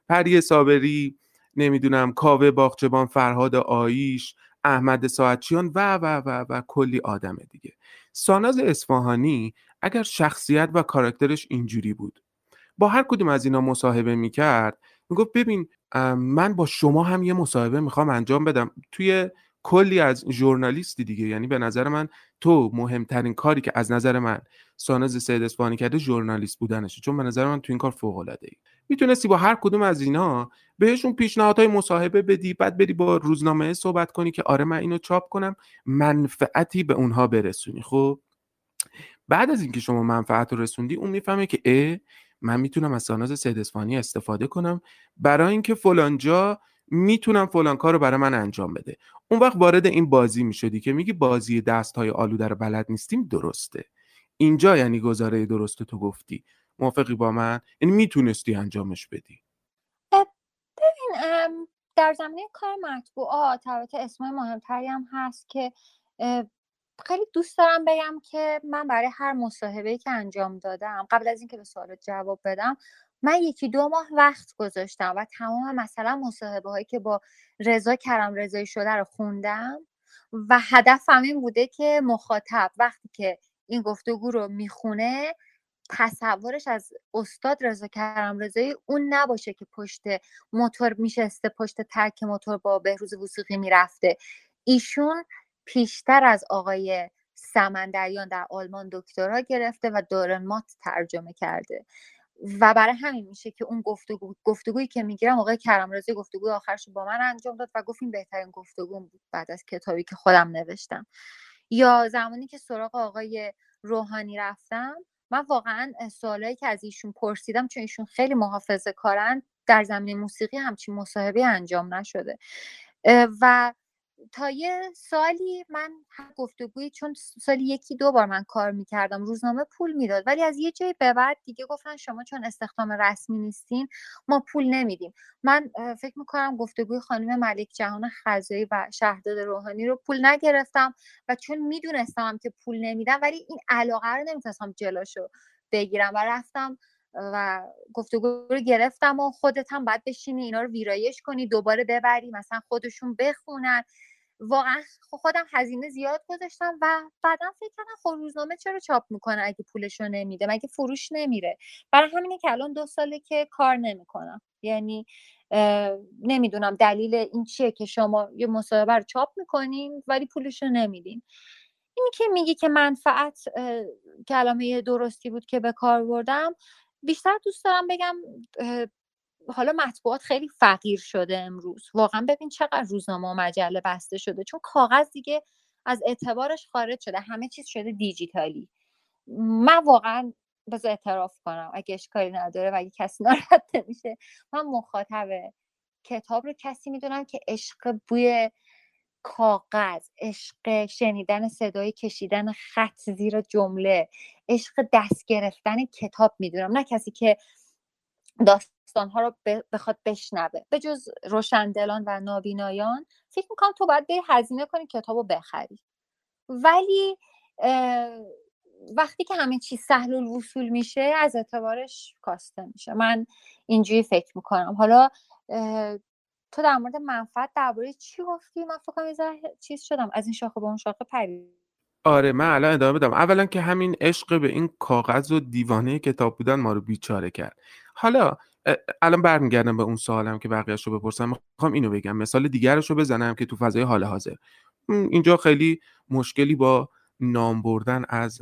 پری صابری، نمیدونم کاوه باغچبان، فرهاد آیش، احمد ساعتچیان و و و و, و کلی آدم دیگه. ساناز اصفهانی اگر شخصیت و کاراکترش اینجوری بود، با هر کدوم از اینا مصاحبه میکرد میگفت ببین من با شما هم یه مصاحبه میخوام انجام بدم. توی کلی از ژورنالیستی دیگه، یعنی به نظر من تو مهمترین کاری که از نظر من ساناز سیداصفهانی کرده ژورنالیست بودنشه، چون به نظر من تو این کار فوق‌العاده‌ای. میتونستی با هر کدوم از اینا بهشون پیشنهادهای مصاحبه بدی، بعد بری با روزنامه صحبت کنی که آره من اینو چاپ کنم، منفعتی به اونها برسونی. خب بعد از اینکه شما منفعت رو رسوندی، اون میفهمه که اه من میتونم از ساناز سیداصفهانی استفاده کنم برای اینکه فلان جا میتونم فلان کار رو برای من انجام بده. اون وقت وارد این بازی میشدی که میگی بازی دست‌های آلوده رو بلد نیستیم. درسته. اینجا یعنی گزاره درسته. تو گفتی موافقی با من؟ یعنی میتونستی انجامش بدی. ببین در زمینه کار مطبوعات البته اسم مهمتری هم هست که خیلی دوست دارم بگم که من برای هر مصاحبه‌ای که انجام دادم قبل از اینکه به سوالات جواب بدم من یکی دو ماه وقت گذاشتم و تمام مثلا مصاحبه هایی که با رضا کرم رضایی شده رو خوندم و هدفم این بوده که مخاطب وقتی که این گفتگو رو میخونه تصورش از استاد رضا کرم رضایی اون نباشه که پشت موتور میشسته، پشت ترک موتور با بهروز وثیقی میرفته. ایشون پیشتر از آقای سمندریان در آلمان دکترا گرفته و دارنمات ترجمه کرده و برای همین میشه که اون گفتگو گفتگویی که میگیرم آقای کرم‌رضایی گفتگوی آخرش با من انجام داد و گفت این بهترین گفتگوم بود بعد از کتابی که خودم نوشتم. یا زمانی که سراغ آقای روحانی رفتم، من واقعا سوالایی که از ایشون پرسیدم چون ایشون خیلی محافظه‌کارن در زمینه موسیقی همچین مصاحبه‌ای انجام نشده و تا یه سالی من هر گفتگویی چون سالی یکی دو بار من کار میکردم روزنامه پول میداد، ولی از یه جایی به بعد دیگه گفتن شما چون استخدام رسمی نیستین ما پول نمیدیم. من فکر میکنم گفتگوی خانم ملک جهان خزایی و شهرداد روحانی رو پول نگرفتم و چون میدونستم که پول نمیدم ولی این علاقه رو نمیتونستم جلاشو بگیرم و رفتم و گفتگو رو گرفتم و خودت هم باید بشینی اینا رو ویرایش کنی دوباره ببری مثلا خودشون بخونن. واقعا خودم هزینه زیاد گذاشتم و بعدم فکر کردم خب روزنامه چرا چاپ میکنه اگه پولشو نمیده، مگه فروش نمیره؟ برای همینه که الان دو ساله که کار نمیکنم. یعنی نمیدونم دلیل این چیه که شما یه مصاحبه رو چاپ میکنین ولی پولشو نمیدین. اینی که میگی که منفعت کلمه درستی بود که به کار بردم، بیشتر دوست دارم بگم حالا مطبوعات خیلی فقیر شده امروز. واقعا ببین چقدر روزنامه و مجله بسته شده چون کاغذ دیگه از اعتبارش خارج شده، همه چیز شده دیجیتالی. من واقعا بذار اعتراف کنم اگه اشکالی نداره و اگه کسی ناراحت نمیشه، من مخاطب کتاب رو کسی میدونم که عشق بوی کاغذ، عشق شنیدن صدای کشیدن خط زیر جمله، عشق دست گرفتن کتاب میدونم، نه کسی که داستانها رو بخواد بشنوه. به جز روشندلان و نابینایان فکر میکنم تو باید بری هزینه کنی کتاب رو بخری. ولی وقتی که همه چیز سهل الوصول میشه از اعتبارش کاسته میشه. من اینجوری فکر میکنم. حالا تو در مورد منفعت درباره چی گفتی؟ من فکر کنم یه ذره چیز شدم از این شاخه به اون شاخه پرید. آره من الان ادامه بدم. اولا که همین عشق به این کاغذ و دیوانه کتاب بودن ما رو بیچاره کرد. حالا الان برمیگردم به اون سوالم که بقیه‌اش رو بپرسم. میخوام اینو بگم، مثال دیگرش رو بزنم که تو فضای حال حاضر اینجا خیلی مشکلی با نام بردن از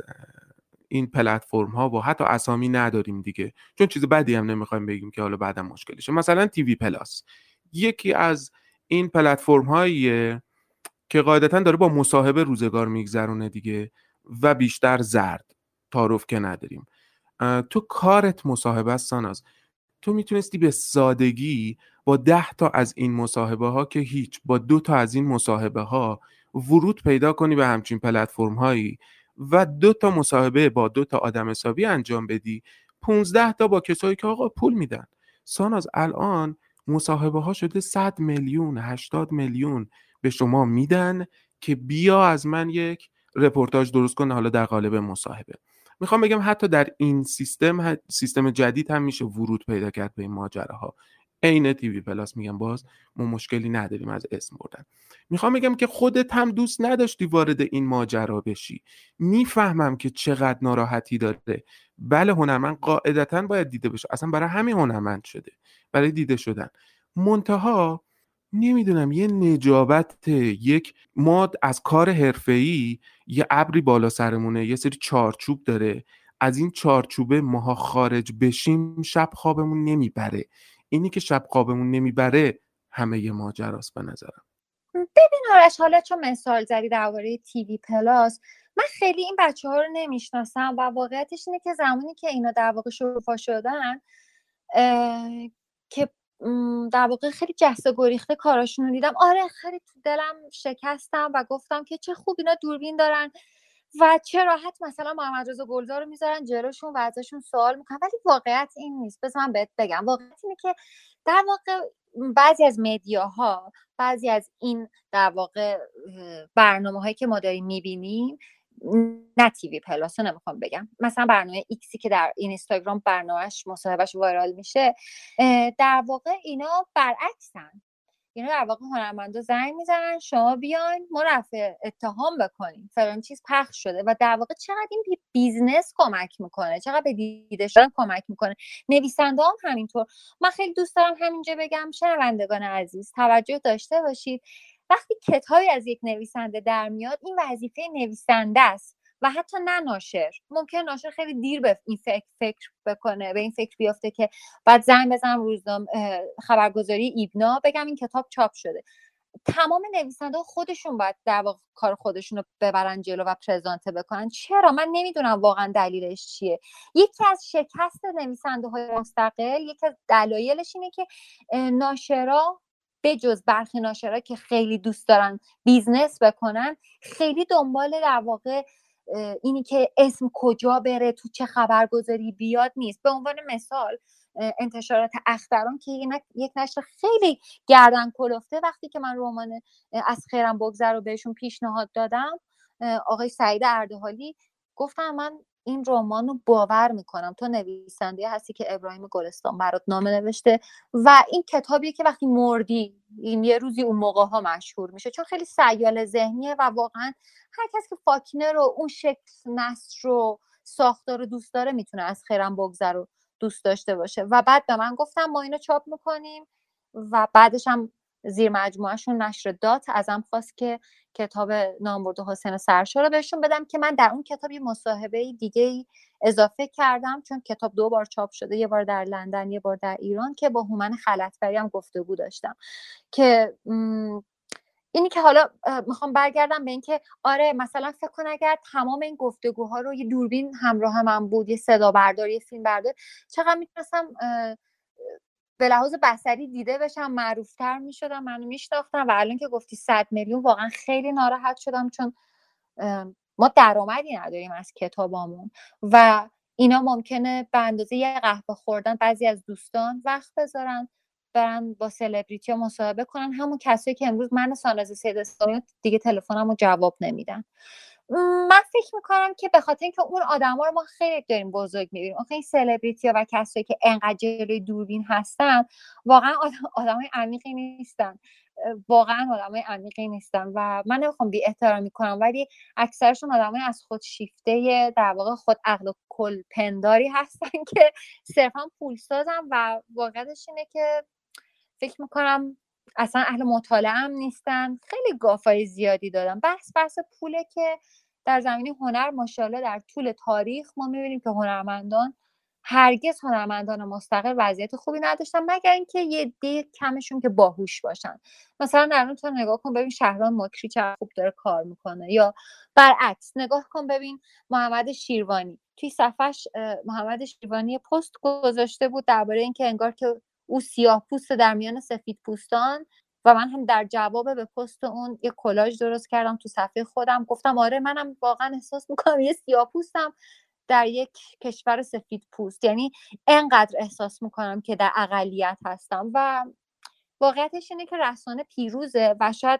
این پلتفرم ها و حتی اسامی نداریم دیگه، چون چیز بدی هم نمیخوایم بگیم که حالا بعدم مشکلشه. مثلا تیوی پلاس یکی از این پلتفرم هاییه که قاعدتا داره با مصاحبه روزگار میگذرونه دیگه و بیشتر زرد تعارف که نداریم. تو کارت مصاحبه است ساناز، تو میتونستی به سادگی با ده تا از این مصاحبه ها که هیچ، با دو تا از این مصاحبه ها ورود پیدا کنی به همچین پلتفرم هایی و دو تا مصاحبه با دو تا آدم حسابی انجام بدی، پونزده تا با کسایی که آقا پول میدن. ساناز الان مصاحبه ها شده صد میلیون، هشتاد میلیون به شما میدن که بیا از من یک رپورتاج درست کن، حالا در قالب مصاحبه. میخوام بگم حتی در این سیستم سیستم جدید هم میشه ورود پیدا کرد به این ماجراها. عین تیوی پلاس میگم، باز ما مشکلی نداریم از اسم بردن. میخوام بگم که خودت هم دوست نداشتی وارد این ماجرا بشی، میفهمم که چقدر ناراحتی داره. بله، هنرمند قاعدتاً باید دیده بشه، اصلا برای همین هنرمند شده، برای دیده شدن. منتها نمیدونم، یه نجابت، یک ماد از کار حرفه‌ای، یه ابری بالا سرمونه، یه سری چارچوب داره، از این چارچوبه ماها خارج بشیم شب خوابمون نمیبره. اینی که شب خوابمون نمیبره همه یه ماجراست به نظرم. ببین آرش، حالا چون مثال زدی درباره تیوی پلاس، من خیلی این بچه‌ها رو نمیشناسم و واقعیتش اینه که زمانی که اینا در واقع شروع شدن که در واقع خیلی جسته گریخته کاراشون رو دیدم، آره خیلی تو دلم شکستم و گفتم که چه خوب اینا دوربین دارن و چه راحت مثلا محمدرضا گلزار رو میذارن جلوشون و ازشون سوال میکنن. ولی واقعیت این نیست. بذار من بهت بگم، واقعیت اینه که در واقع بعضی از مدیاها، بعضی از این در واقع برنامه‌هایی که ما داریم میبینیم، نه تیوی پلاس رو نمیخوام بگم، مثلا برنامه ایکسی که در اینستاگرام برنامهش مصاحبهش وایرال میشه، در واقع اینا برعکسن. اینا در واقع هنرمندا زنگ میزنن شما بیاین ما رفع اتهام بکنیم، فلان چیز پخش شده. و در واقع چقدر این به بیزنس کمک میکنه، چقدر به دیده شدن کمک میکنه. نویسنده هم همینطور. من خیلی دوست دارم همینجا بگم شنوندگان عزیز توجه داشته باشید، وقتی کتابی از یک نویسنده در میاد، این وظیفه نویسنده است و حتی نه ناشر. ممکن ناشر خیلی دیر به این فکر, فکر بکنه، به این فکر بیفته که بعد زنگ بزنم روزنامه خبرگزاری ایبنا بگم این کتاب چاپ شده. تمام نویسنده خودشون باید در واقع کار خودشون رو ببرن جلو و پرزنت بکنن. چرا؟ من نمیدونم واقعا دلیلش چیه. یکی از شکست نویسنده های مستقل، یکی از دلایلش اینه که ناشرا به جز برخی ناشرا که خیلی دوست دارن بیزنس بکنن، خیلی دنبال در واقع اینی که اسم کجا بره، تو چه خبرگزاری بیاد نیست. به عنوان مثال انتشارات اختران که یک نشر خیلی گردن کلفته، وقتی که من رمان از خیرم بگذر رو بهشون پیشنهاد دادم، آقای سعید اردهالی گفتم من این رمان رو باور میکنم، تو نویسنده هستی که ابراهیم گلستان برات نامه نوشته و این کتابیه که وقتی مردی این یه روزی اون موقع ها مشهور میشه، چون خیلی سیال ذهنیه. و واقعا هر کس که فاکنر رو، اون شکل نثر رو، ساختار رو دوست داره میتونه از خیرم بگذر رو دوست داشته باشه. و بعد به من گفتم ما اینو چاپ میکنیم و بعدش هم زیر مجموعهشون نشر دات ازم خواست که کتاب نامبرده حسین سرشار رو بهشون بدم که من در اون کتاب یه مصاحبه دیگه اضافه کردم، چون کتاب دو بار چاپ شده، یه بار در لندن یه بار در ایران، که با هومن خلطبری هم گفتگو داشتم. که اینی که حالا میخوام برگردم به این که آره مثلا فکر کن اگر تمام این گفتگوها رو یه دوربین همراه من بود، یه صدا بردار، یه فیلم بردار، چقدر میتونستم به لحاظ بصری دیده بشم، معروفتر میشدم، منو میشناختم. و الان که گفتی صد میلیون، واقعا خیلی ناراحت شدم، چون ما درآمدی نداریم از کتابامون و اینا ممکنه به اندازه یه قهوه خوردن بعضی از دوستان وقت بذارن برن با سلبریتی ها مصاحبه کنن، همون کسایی که امروز من ساناز سیداصفهانی دیگه تلفنمو جواب نمیدن. من فکر میکنم که به خاطر اینکه اون آدما رو ما خیلی داریم بزرگ میبینیم، آخه این سلبریتی ها و کسایی که انقدر جلوی دوربین هستن واقعا آدمای عمیقی نیستن، واقعا آدمای عمیقی نیستن و من نمیخوام بی احترامی کنم، ولی اکثرشون آدمای از خود شیفته، در واقع خود عقل و کل پنداری هستن که صرفا پول سازن و واقعیتش اینه که فکر میکنم اصلا اهل مطالعه هم نیستن. خیلی گافای زیادی دادم. بحث بحث پوله که در زمینه هنر ماشاءالله در طول تاریخ ما میبینیم که هنرمندان هرگز هنرمندان مستقل وضعیت خوبی نداشتن، مگر اینکه یه دیر کمشون که باهوش باشن. مثلا الان تو نگاه کن ببین شهرام مکری چقدر خوب داره کار میکنه، یا برعکس نگاه کن ببین محمد شیروانی توی صفحش محمد شیروانی پست گذاشته بود درباره اینکه انگار که او سیاه‌پوست در میان سفیدپوستان، و من هم در جواب به پست اون یه کلاژ درست کردم تو صفحه خودم، گفتم آره منم واقعا احساس میکنم یه سیاه‌پوستم در یک کشور سفید پوست، یعنی انقدر احساس میکنم که در اقلیت هستم. و واقعیتش اینه که رسانه پیروزه و شاید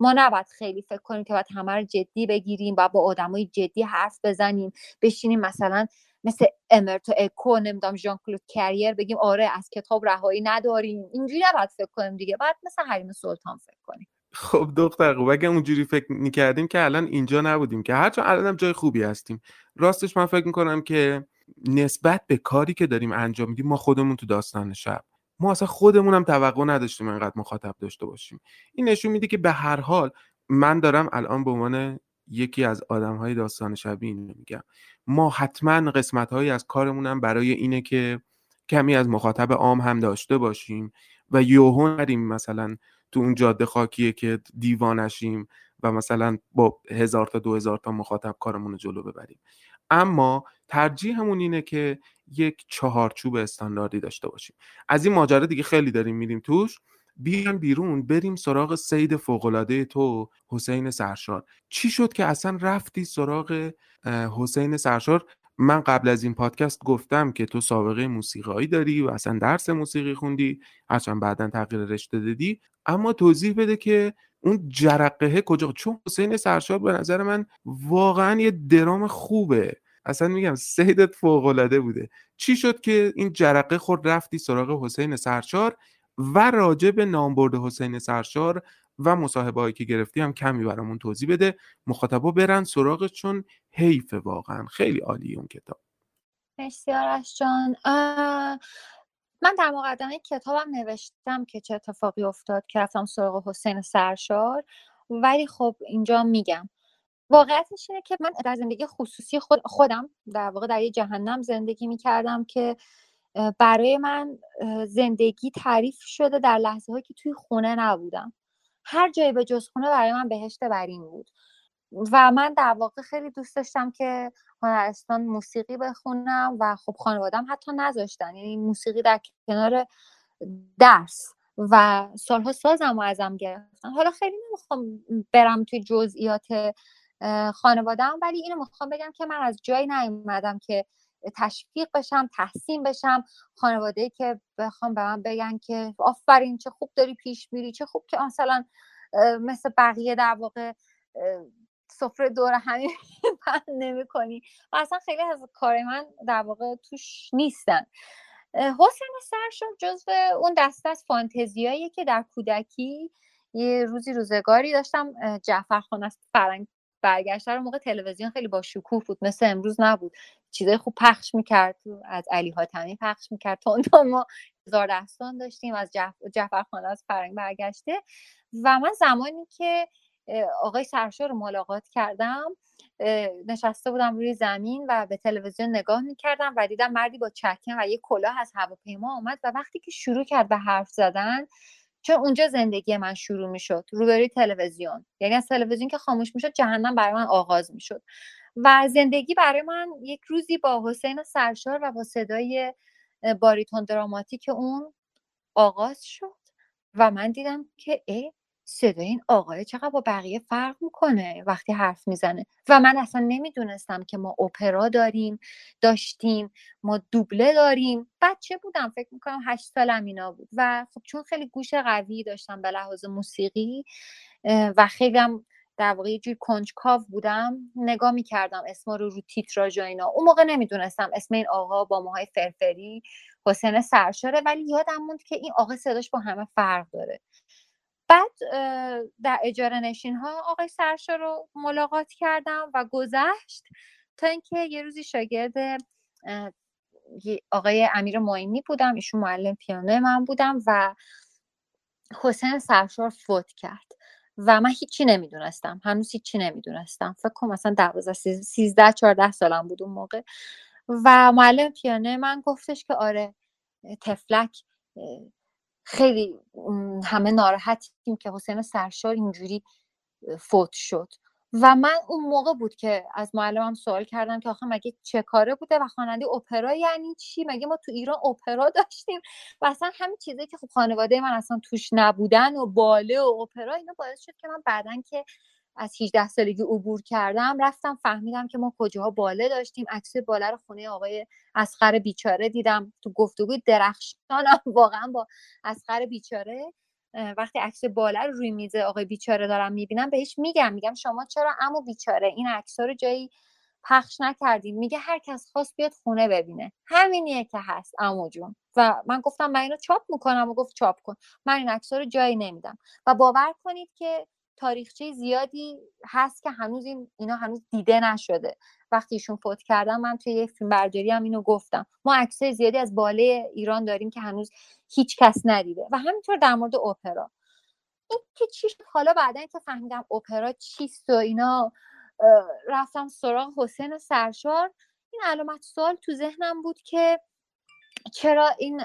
ما نباید خیلی فکر کنیم که باید همه رو جدی بگیریم و با آدمای جدی حرف بزنیم، بشینیم مثلا مثل امرتو اکو نمیدونم ژان کلود کریر بگیم آره از کتاب رهایی نداریم، اینجوری نباید فکر کنیم دیگه، باید مثل حریم سلطان فکر کنیم. خب دختر خوب، اگه اونجوری فکر می‌کردیم که الان اینجا نبودیم، که هرچند الانم جای خوبی هستیم. راستش من فکر می‌کنم که نسبت به کاری که داریم انجام میدیم ما خودمون تو داستان شب ما اصلا خودمون هم توقع نداشتیم انقدر مخاطب داشته باشیم. این نشون میده که به هر حال من دارم الان به عنوان یکی از آدم‌های داستان شبی اینو میگم، ما حتما قسمت‌هایی از کارمون هم برای اینه که کمی از مخاطب عام هم داشته باشیم و یوهو نریم مثلا تو اون جاده خاکیه که دیوانشیم و مثلا با هزار تا دو هزار تا مخاطب کارمون رو جلو ببریم. اما ترجیحمون اینه که یک چهارچوب استانداردی داشته باشیم. از این ماجرا دیگه خیلی داریم میریم توش، بیان بیرون بریم سراغ سید فوق‌العاده تو حسین سرشار. چی شد که اصلا رفتی سراغ حسین سرشار؟ من قبل از این پادکست گفتم که تو سابقه موسیقایی داری و اصلا درس موسیقی خوندی، هرچند بعداً تغییر رشته دادی، اما توضیح بده که اون جرقه کجا؟ چون حسین سرشار به نظر من واقعاً یه درام خوبه، اصلا میگم سیدت فوق‌العاده بوده. چی شد که این جرقه خورد رفتی سراغ حسین سرشار؟ و راجع به نامبرده حسین سرشار و مصاحبه‌هایی که گرفتی هم کمی برامون توضیح بده، مخاطبا برن سراغ، چون حیف واقعا خیلی عالی اون کتاب. مرسی آرش جان. من در مقدمه کتابم نوشتم که چه اتفاقی افتاد که رفتم سراغ حسین سرشار، ولی خب اینجا میگم واقعیتش اینه که من در زندگی خصوصی خود خودم در واقع در یه جهنم زندگی میکردم که برای من زندگی تعریف شده در لحظه هایی که توی خونه نبودم. هر جایی به جز خونه برای من بهشت برین بود و من در واقع خیلی دوست داشتم که هنرستان موسیقی بخونم و خب خانوادم حتی نذاشتن، یعنی موسیقی در کنار درس، و سالها سازم رو ازم گرفتن. حالا خیلی نمیخوام برم توی جزئیات خانوادم، ولی اینو میخوام بگم که من از جایی نیومدم که تشویق بشم، تحسین بشم، خانواده‌ای که بخوام به من بگن که آفرین چه خوب داری پیش میری، چه خوب که مثلا مثل بقیه در واقع سفره دور همین بند نمی‌کنی، و اصلا خیلی از کار من در واقع توش نیستن. حسین سرشار جزو اون دسته از فانتزیایی که در کودکی یه روزی روزگاری داشتم جعفرخان از فرنگ برگشته رو موقع تلویزیون خیلی با شکوه بود، مثل امروز نبود، چیزای خوب پخش میکرد، از علی حاتمی پخش میکرد، تا ما هزار دستان داشتیم از جف... جعفرخان از فرنگ برگشته. و من زمانی که آقای سرشار رو ملاقات کردم نشسته بودم روی زمین و به تلویزیون نگاه میکردم و دیدم مردی با چکمه و یه کلاه از هواپیما آمد و وقتی که شروع کرد به حرف زدن، چون اونجا زندگی من شروع میشد روبروی تلویزیون، یعنی از تلویزیون که خاموش میشد جهنم برای من آغاز میشد و زندگی برای من یک روزی با حسین سرشار و با صدای باریتون دراماتیک اون آغاز شد و من دیدم که ای صدای این آقای چقدر با بقیه فرق میکنه وقتی حرف میزنه. و من اصلا نمیدونستم که ما اپرا داریم، داشتیم، ما دوبله داریم. بچه بودم، فکر میکنم هشت سالم اینا بود و خب چون خیلی گوش قوی داشتم به لحاظ موسیقی و خیلی هم در واقع یه جوی کنجکاو بودم، نگاه میکردم اسما رو رو تیتراژ و اینا. اون موقع نمیدونستم اسم این آقا با موهای فرفری حسین سرشاره، ولی یادم موند که این آقا صداش با همه فرق داره. بعد در اجاره نشین ها آقای سرشار رو ملاقات کردم و گذشت تا اینکه یه روزی شاگرد آقای امیر معینی بودم، ایشون معلم پیانو من بودم و حسین سرشار فوت کرد و من هیچی نمیدونستم، هنوز هیچی نمیدونستم، فکر کنم مثلا دوازده سیزده چهارده سالم بود اون موقع. و معلم پیانو من گفتش که آره طفلک خیلی همه ناراحتیم که حسین سرشار اینجوری فوت شد. و من اون موقع بود که از معلمم سوال کردم که آخه مگه چه کاره بوده و خواننده اپرا یعنی چی؟ مگه ما تو ایران اپرا داشتیم؟ و اصلا همین چیزایی که خب خانواده من اصلا توش نبودن و باله و اپرا اینا باعث شد که من بعدن که از هجده سالگی عبور کردم رفتم فهمیدم که ما کجاها باله داشتیم. عکس باله رو خونه آقای اصغر بیچاره دیدم تو گفتگوی درخشانم واقعا با اصغر بیچاره. وقتی عکس بالا رو روی میز آقای بیچاره دارم میبینم بهش میگم میگم شما چرا عمو بیچاره این عکس‌ها رو جایی پخش نکردین؟ میگه هر کس خواست بیاد خونه ببینه، همینیه که هست عمو جون. و من گفتم من اینو چاپ میکنم و گفت چاپ کن، من این عکس‌ها رو جایی نمیدم. و باور کنید که تاریخچه زیادی هست که هنوز این اینا هنوز دیده نشده. وقتی ایشون فوت کردن من توی یه فیلم برداری هم اینو گفتم، ما عکسای زیادی از باله ایران داریم که هنوز هیچ کس ندیده. و همینطور در مورد اپرا، این که چی شد حالا بعدن که فهمیدم اپرا چیست و اینا رفتم سراغ حسین سرشار، این علامت سوال تو ذهنم بود که چرا این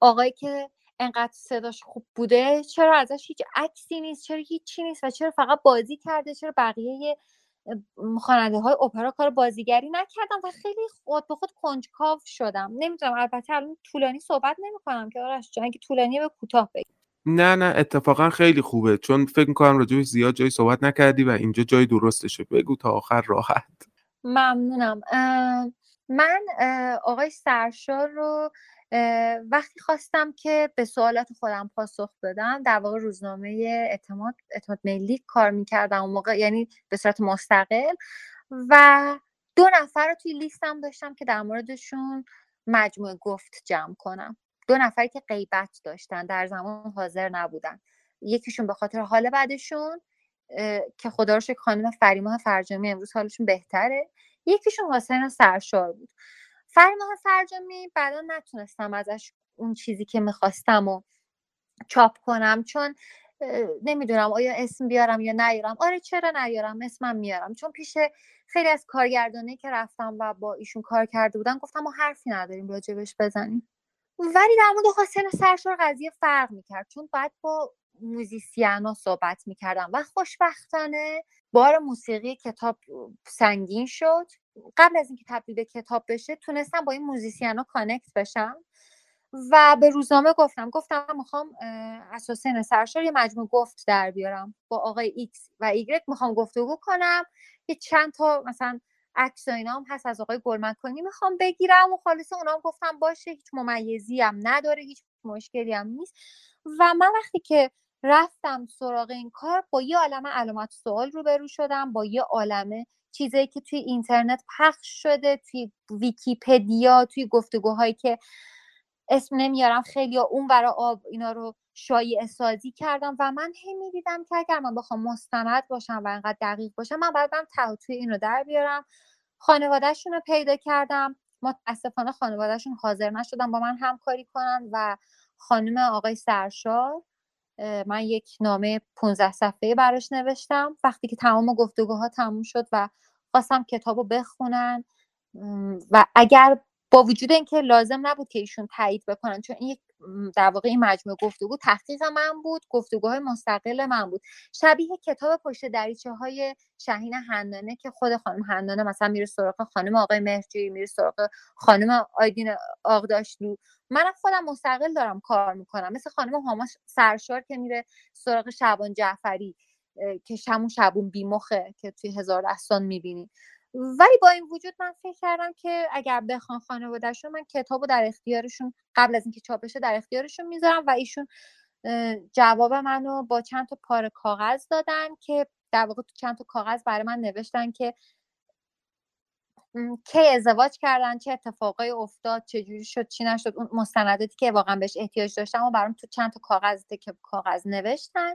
آقایی که انقدر صداش خوب بوده چرا ازش هیچ عکسی نیست، چرا هیچی نیست و چرا فقط بازی کرده، چرا بقیه خواننده های اپرا کار بازیگری نکردم. و خیلی خود به خود کنجکاو شدم. نمیدونم، البته الان طولانی صحبت نمی کنم که آرش جان که طولانیه به کوتاه بگی. نه نه اتفاقا خیلی خوبه، چون فکر میکنم راجعش زیاد جای صحبت نکردی و اینجا جای درستشه، بگو تا آخر راحت. ممنونم. اه من اه آقای سرشار رو وقتی خواستم که به سوالات خودم پاسخ بدم، در واقع روزنامه اعتماد اعتماد ملی کار میکردم اون موقع، یعنی به صورت مستقل، و دو نفر رو توی لیستم داشتم که در موردشون مجموعه گفت جمع کنم. دو نفری که غیبت داشتن، در زمان حاضر نبودن. یکیشون به خاطر حال بعدشون که خدا رو شکر خانم فریماه فرجامی امروز حالشون بهتره، یکیشون حسین سرشار بود. فریماه فرجامی بعدا نتونستم ازش اون چیزی که میخواستم و چاپ کنم، چون نمیدونم آیا اسم بیارم یا نیارم. آره چرا نیارم، اسمم میارم، چون پیش خیلی از کارگردانی که رفتم و با ایشون کار کرده بودن گفتم ما حرفی نداریم راجبش بزنیم. ولی در مورد حسین سرشار قضیه فرق میکرد، چون بعد با موزیسیانا صحبت میکردم و خوشبختانه بار موسیقی کتاب سنگین شد. قبل از اینکه تبدیل به کتاب بشه تونستم با این موزیسیانا کانکت بشم و به روزنامه گفتم گفتم میخوام از حسین سرشار یه مجموعه گفت در بیارم، با آقای ایکس و ایگرگ میخوام گفتگو کنم، یه چند تا مثلا عکس و اینا هم هست از آقای گلمکانی میخوام بگیرم و خالصه اونا هم گفتم باشه، هیچ ممیزی هم نداره، هیچ مشکلی هم نیست. و من وقتی که رفتم سراغ این کار با یه عالمه علامت سوال روبرو شدم، با یه عالمه چیزایی که توی اینترنت پخش شده، توی ویکی‌پدیا، توی گفتگوهایی که اسم نمیارم خیلی اون ورا آب اینا رو شایعه سازی کردم. و من هم می‌دیدم که اگر من بخوام مستند باشم و اینقدر دقیق باشم من باید برم ته و توی این رو در بیارم. خانواده‌شون رو پیدا کردم، متأسفانه خانواده‌شون حاضر نشدن با من همکاری کنن و خانم آقای سرشار، من یک نامه پانزده صفحه‌ای براش نوشتم. وقتی که تمام گفتگوها تموم شد و خواستم کتابو بخونن و اگر با وجود اینکه لازم نبود که ایشون تایید بکنن، چون این در واقع این مجموعه گفتگو تحقیق من بود، گفتگوهای مستقل من بود، شبیه کتاب پشت دریچه‌های شاهین حنانه که خود خانم حنانه مثلا میره سراغ خانم آقای مهرجویی، میره سراغ خانم آیدین آغداشلو. منم خودم مستقل دارم کار میکنم، مثل خانم هما سرشار که میره سراغ شعبان جعفری که شمون شبون بیمخه که توی هزار دستان میبینی. ولی با این وجود من فکر کردم که اگر بخوان خانواده‌شون، من کتابو در اختیارشون قبل از اینکه چاپ بشه در اختیارشون میذارم. و ایشون جواب منو با چند تا پاره کاغذ دادن که در واقع تو چند تا کاغذ برای من نوشتن که کی ازدواج کردن، چه اتفاقایی افتاد، چه جوری شد، چی نشد، اون مستنداتی که واقعا بهش احتیاج داشتم و برام تو چند تا کاغذ تکه کاغذ نوشتن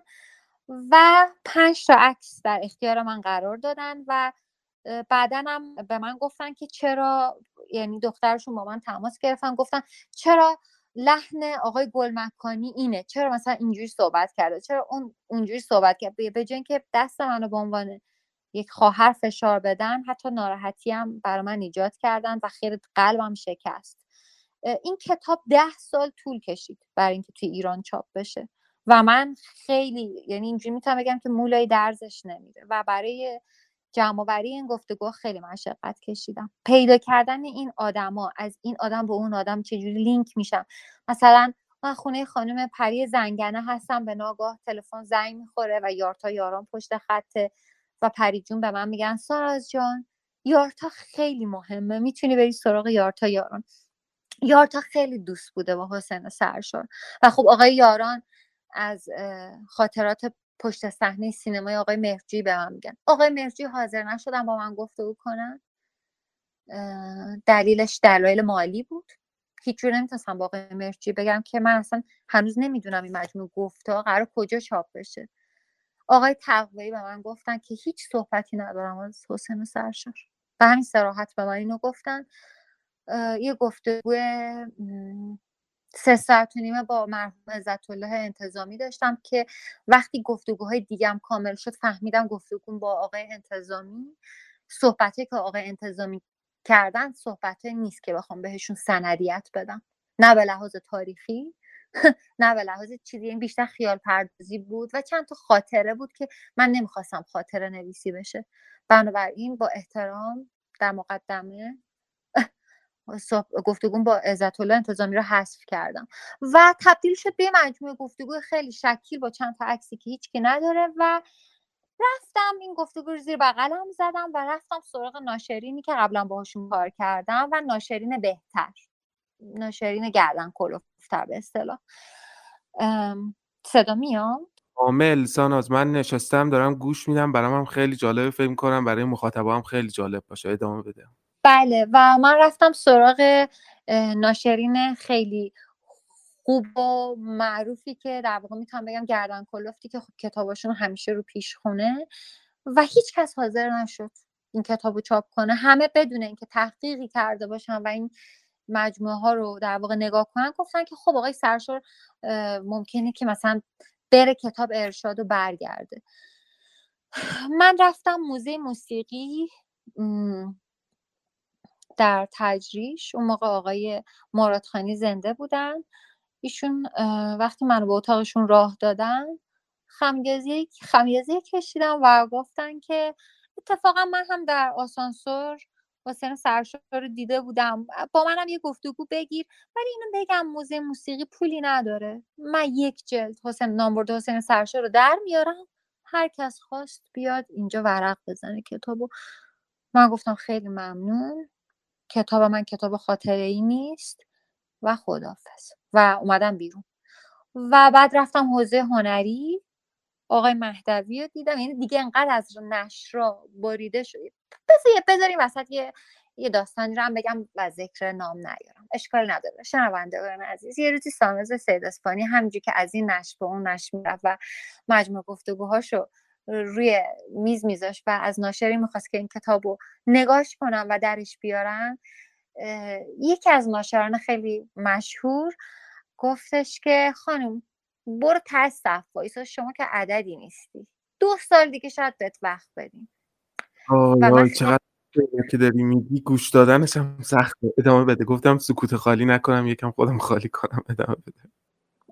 و پنج تا عکس در اختیار من قرار دادن. و بعدن هم به من گفتن که چرا، یعنی دخترشون با من تماس گرفتن گفتن چرا لحن آقای گلمکانی اینه، چرا مثلا اینجوری صحبت کرده، چرا اون اونجوری صحبت کرده، به جای اینکه دست منو به عنوان یک خواهر فشار بدن، حتی ناراحتی هم برای من ایجاد کردن و خیلی قلبم شکست. این کتاب ده سال طول کشید برای اینکه توی ایران چاپ بشه و من خیلی، یعنی اینجوری میتونم بگم که مولای درزش نمیره و برای جمع‌آوری این گفتگو خیلی مشقت کشیدم. پیدا کردن این آدما، از این آدم به اون آدم چجوری لینک میشم. مثلا من خونه خانم پری زنگنه هستم، به ناگاه تلفن زنگ میخوره و یارتا یاران پشت خطه و پری جون به من میگن ساناز جان یارتا خیلی مهمه، میتونی بری سراغ یارتا یاران. یارتا خیلی دوست بوده با حسین سرشار و خب آقای یاران از خاطرات پشت صحنه سینمای آقای مهرجویی به من میگن. آقای مهرجویی حاضر نشدن با من گفتگو کنن، دلیلش دلایل مالی بود. هیچ جور نمیتونستم با آقای مهرجویی بگم که من اصلا هنوز نمیدونم این مجموعه گفته‌ها قرار کجا چاپ بشه. آقای تقویی به من گفتن که هیچ صحبتی ندارم از حسین سرشار، به همین صراحت به من اینو گفتن. یه گفتگو سه ساعت و نیمه با مرحوم عزت‌الله انتظامی داشتم که وقتی گفتگوهای دیگم کامل شد فهمیدم گفتگوم با آقای انتظامی، صحبتی که آقای انتظامی کردن صحبتی نیست که بخوام بهشون سندیت بدم، نه به لحاظ تاریخی نه به لحاظ چیزی، این بیشتر خیال پردازی بود و چند تا خاطره بود که من نمیخواستم خاطره نویسی بشه. بنابراین با احترام در مقدمه گفتگو با عزت‌الله انتظامی رو حذف کردم و تبدیل شد به مجموعه گفتگو خیلی شکیل با چند تا عکسی که هیچ کی نداره و رفتم این گفتگو رو زیر بغلم زدم و رفتم سراغ ناشرینی که قبلا باهاشون کار کردم و ناشرین بهتر، ناشرین گردن کلفتر به اصطلاح. صدا میاد؟ کامل ساناز، من نشستم دارم گوش میدم، برام هم خیلی جالب، فکر کنم برای مخاطبام خیلی جالب باشه. ادامه بده. بله، و من رفتم سراغ ناشرین خیلی خوب و معروفی که در واقع میتونم بگم گردن کلفتی که خب کتاباشون همیشه رو پیش خونه و هیچ کس حاضر نشد این کتابو چاپ کنه. همه بدون اینکه تحقیقی کرده باشن و این مجموعه ها رو در واقع نگاه کنن گفتن که خب آقای سرشار ممکنه که مثلا بره کتاب ارشاد و برگرده. من رفتم موزه موسیقی در تجریش، اون موقع آقای مرادخانی زنده بودن. ایشون وقتی منو به اتاقشون راه دادن خمیازی خمیازی کشیدم و گفتن که اتفاقا من هم در آسانسور حسین سرشار رو دیده بودم، با منم یه گفتگو بگیر. ولی اینو بگم موزه موسیقی پولی نداره، من یک جلد حسین نامبرده حسین سرشار رو در میارم، هر کس خواست بیاد اینجا ورق بزنه کتابو. من گفتم خیلی ممنون، کتاب من کتاب خاطره‌ای نیست و خداحافظ و اومدم بیرون. و بعد رفتم حوزه هنری، آقای مهدوی رو دیدم. یعنی دیگه انقدر از نشرا بریده شد، بذاریم وسط یه یه داستانی رو هم بگم و ذکر نام نیارم، اشکال نداره. شنوندگان عزیز، یه روزی ساناز سیداصفهانی همینجوری که از این نشر به اون نشر میرفت و مجموع گفتگوهاشو روی میز میذاشت و از ناشری میخواست که این کتابو نگاش کنن و درش بیارن، یکی از ناشران خیلی مشهور گفتش که خانم برو ته صف وایسا، شما که عددی نیستی، دو سال دیگه شاید بهت وقت بدیم. آه چقدر که داری میگی گوش دادنش هم سخته. ادامه بده. گفتم سکوت خالی نکنم، یکم خودم خالی کنم. ادامه بده.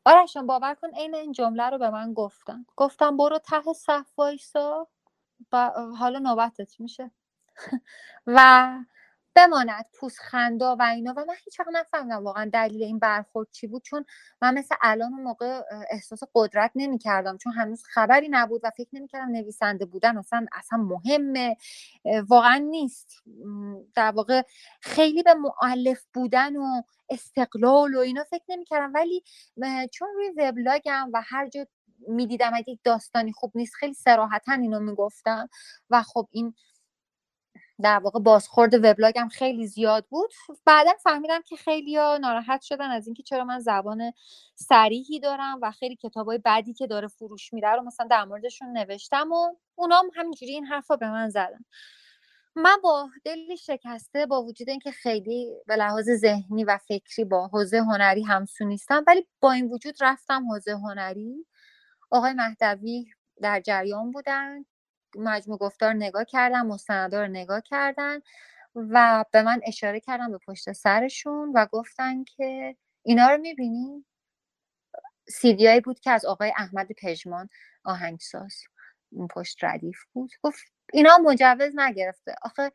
آرش جان باور کن عین این جمله رو به من گفتن. گفتم برو ته صف وایسا و حالا نوبتت میشه و بماند پوزخندا و اینا. و من هیچ وقت نفهمیدم واقعا دلیل این برخورد چی بود، چون من مثل الان اون موقع احساس قدرت نمی‌کردم، چون هنوز خبری نبود و فکر نمی‌کردم نویسنده بودن اصلا اصلا مهمه، واقعا نیست. در واقع خیلی به مؤلف بودن و استقلال و اینا فکر نمی‌کردم، ولی چون روی وبلاگم و هر جا می‌دیدم اگه داستانی خوب نیست خیلی صراحتاً اینو میگفتم و خب این در واقع بازخورد وبلاگم خیلی زیاد بود. بعداً فهمیدم که خیلی‌ها ناراحت شدن از اینکه چرا من زبان صریحی دارم و خیلی کتابای بدی که داره فروش میره رو مثلا در موردشون نوشتم و اونام هم همینجوری این حرفا به من زدن. من با دلی شکسته، با وجود اینکه خیلی به لحاظ ذهنی و فکری با حوزه هنری همسو نیستم، ولی با این وجود رفتم حوزه هنری. آقای مهدوی در جریان بودن، مجموع گفتار نگاه کردن، مستندا رو نگاه کردن و به من اشاره کردن به پشت سرشون و گفتن که اینا رو میبینی؟ سیدیایی بود که از آقای احمد پژمان آهنگساز پشت ردیف بود. گفت اینا مجوز نگرفته، آخه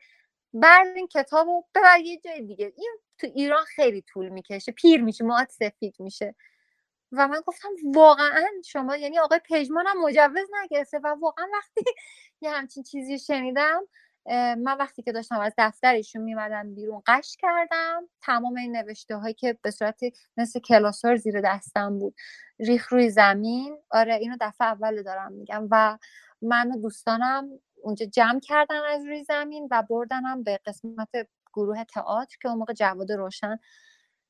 برد این کتاب رو ببر یه جای دیگه، این تو ایران خیلی طول میکشه، پیر میشه، موهات سفید میشه. و من گفتم واقعا شما، یعنی آقای پژمان هم مجوز نگرفته؟ و واقعا وقتی یه همچین چیزی شنیدم، من وقتی که داشتم از دفترشون میمدم بیرون قش کردم، تمام این نوشته هایی که به صورت مثل کلاسور زیر دستم بود ریخ روی زمین. آره اینو دفعه اول دارم میگم. و من و دوستانم اونجا جمع کردن از روی زمین و بردنم به قسمت گروه تئاتر که اون موقع جواد روشن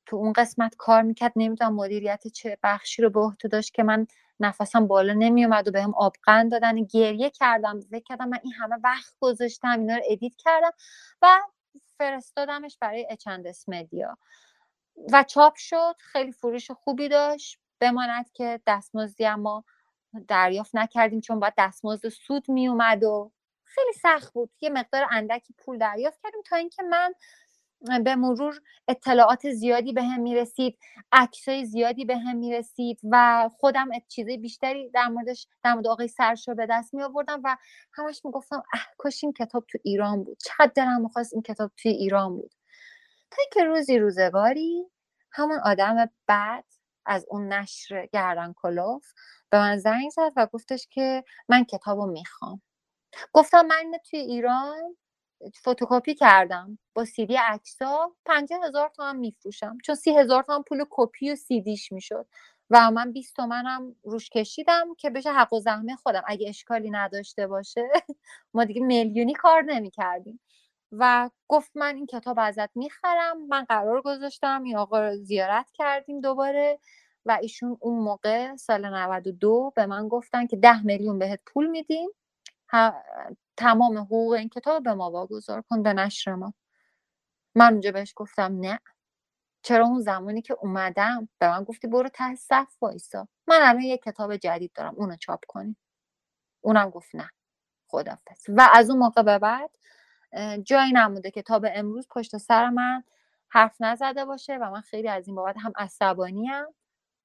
تو اون قسمت کار میکرد. نمیدونم مدیریت چه بخشی رو به عهده داشت که من نفسم بالا نمیومد و بهم به آبغن دادن. گریه کردم، فکر کردم من این همه وقت گذاشتم، اینا رو ادیت کردم و فرستادمش برای اچ اند اس مدیا و چاپ شد. خیلی فروش خوبی داشت، بماند که دستمزدی ما دریافت نکردیم چون باید دستمزد سود میومد و خیلی سخت بود. یه مقدار اندکی پول دریافت کردیم تا اینکه من به مرور اطلاعات زیادی به هم میرسید، عکسای زیادی به هم میرسید و خودم چیزای بیشتری در موردش، در مورد آقای سرشار به دست می آوردم و همش میگفتم اه کاش این کتاب تو ایران بود، چقدر دلم می‌خواست این کتاب توی ایران بود. تا اینکه روزی روزگاری همون آدم بعد از اون نشر گردن کلوف به من زنگ زد و گفتش که من کتابو میخوام. گفتم من توی ایران فتوکپی کردم با سیدی عکس‌ها، پنجاه هزار تومن میفروشم، چون سی هزار تومن پول کپی و سیدیش میشد و من بیست تومنم روش کشیدم که بشه حق و زحمه خودم. اگه اشکالی نداشته باشه ما دیگه میلیونی کار نمی کردیم. و گفت من این کتاب ازت میخرم. من قرار گذاشتم این آقا رو زیارت کردیم دوباره و ایشون اون موقع سال نود و دو به من گفتن که ده میلیون بهت پول میدیم، تمام حقوق این کتاب به ما واگذار کن، به نشر ما. من اونجا بهش گفتم نه، چرا اون زمانی که اومدم به من گفتی برو ته صف وایسا، من الان یه کتاب جدید دارم اونو چاپ کنی. اونم گفت نه خداحافظ. و از اون موقع به بعد جایی نموده کتاب امروز پشت سر من حرف نزده باشه و من خیلی از این بابت هم عصبانیم،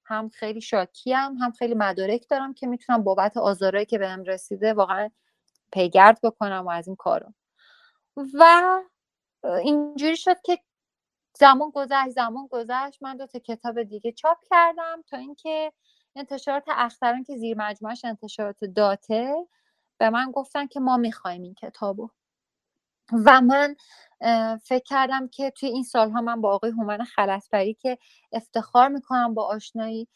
هم خیلی شاکیم، هم خیلی مدارک دارم که میتونم بابت آزارایی که بهم رسیده واقعا پیگرد بکنم و از این کارو. و اینجوری شد که زمان گذشت زمان گذشت من دو تا کتاب دیگه چاپ کردم تا اینکه انتشارات اختران که زیر مجموعش انتشارات داته به من گفتن که ما میخوایم این کتابو. و من فکر کردم که توی این سالها من با آقای هومن خلصبری که افتخار میکنم با آشنایی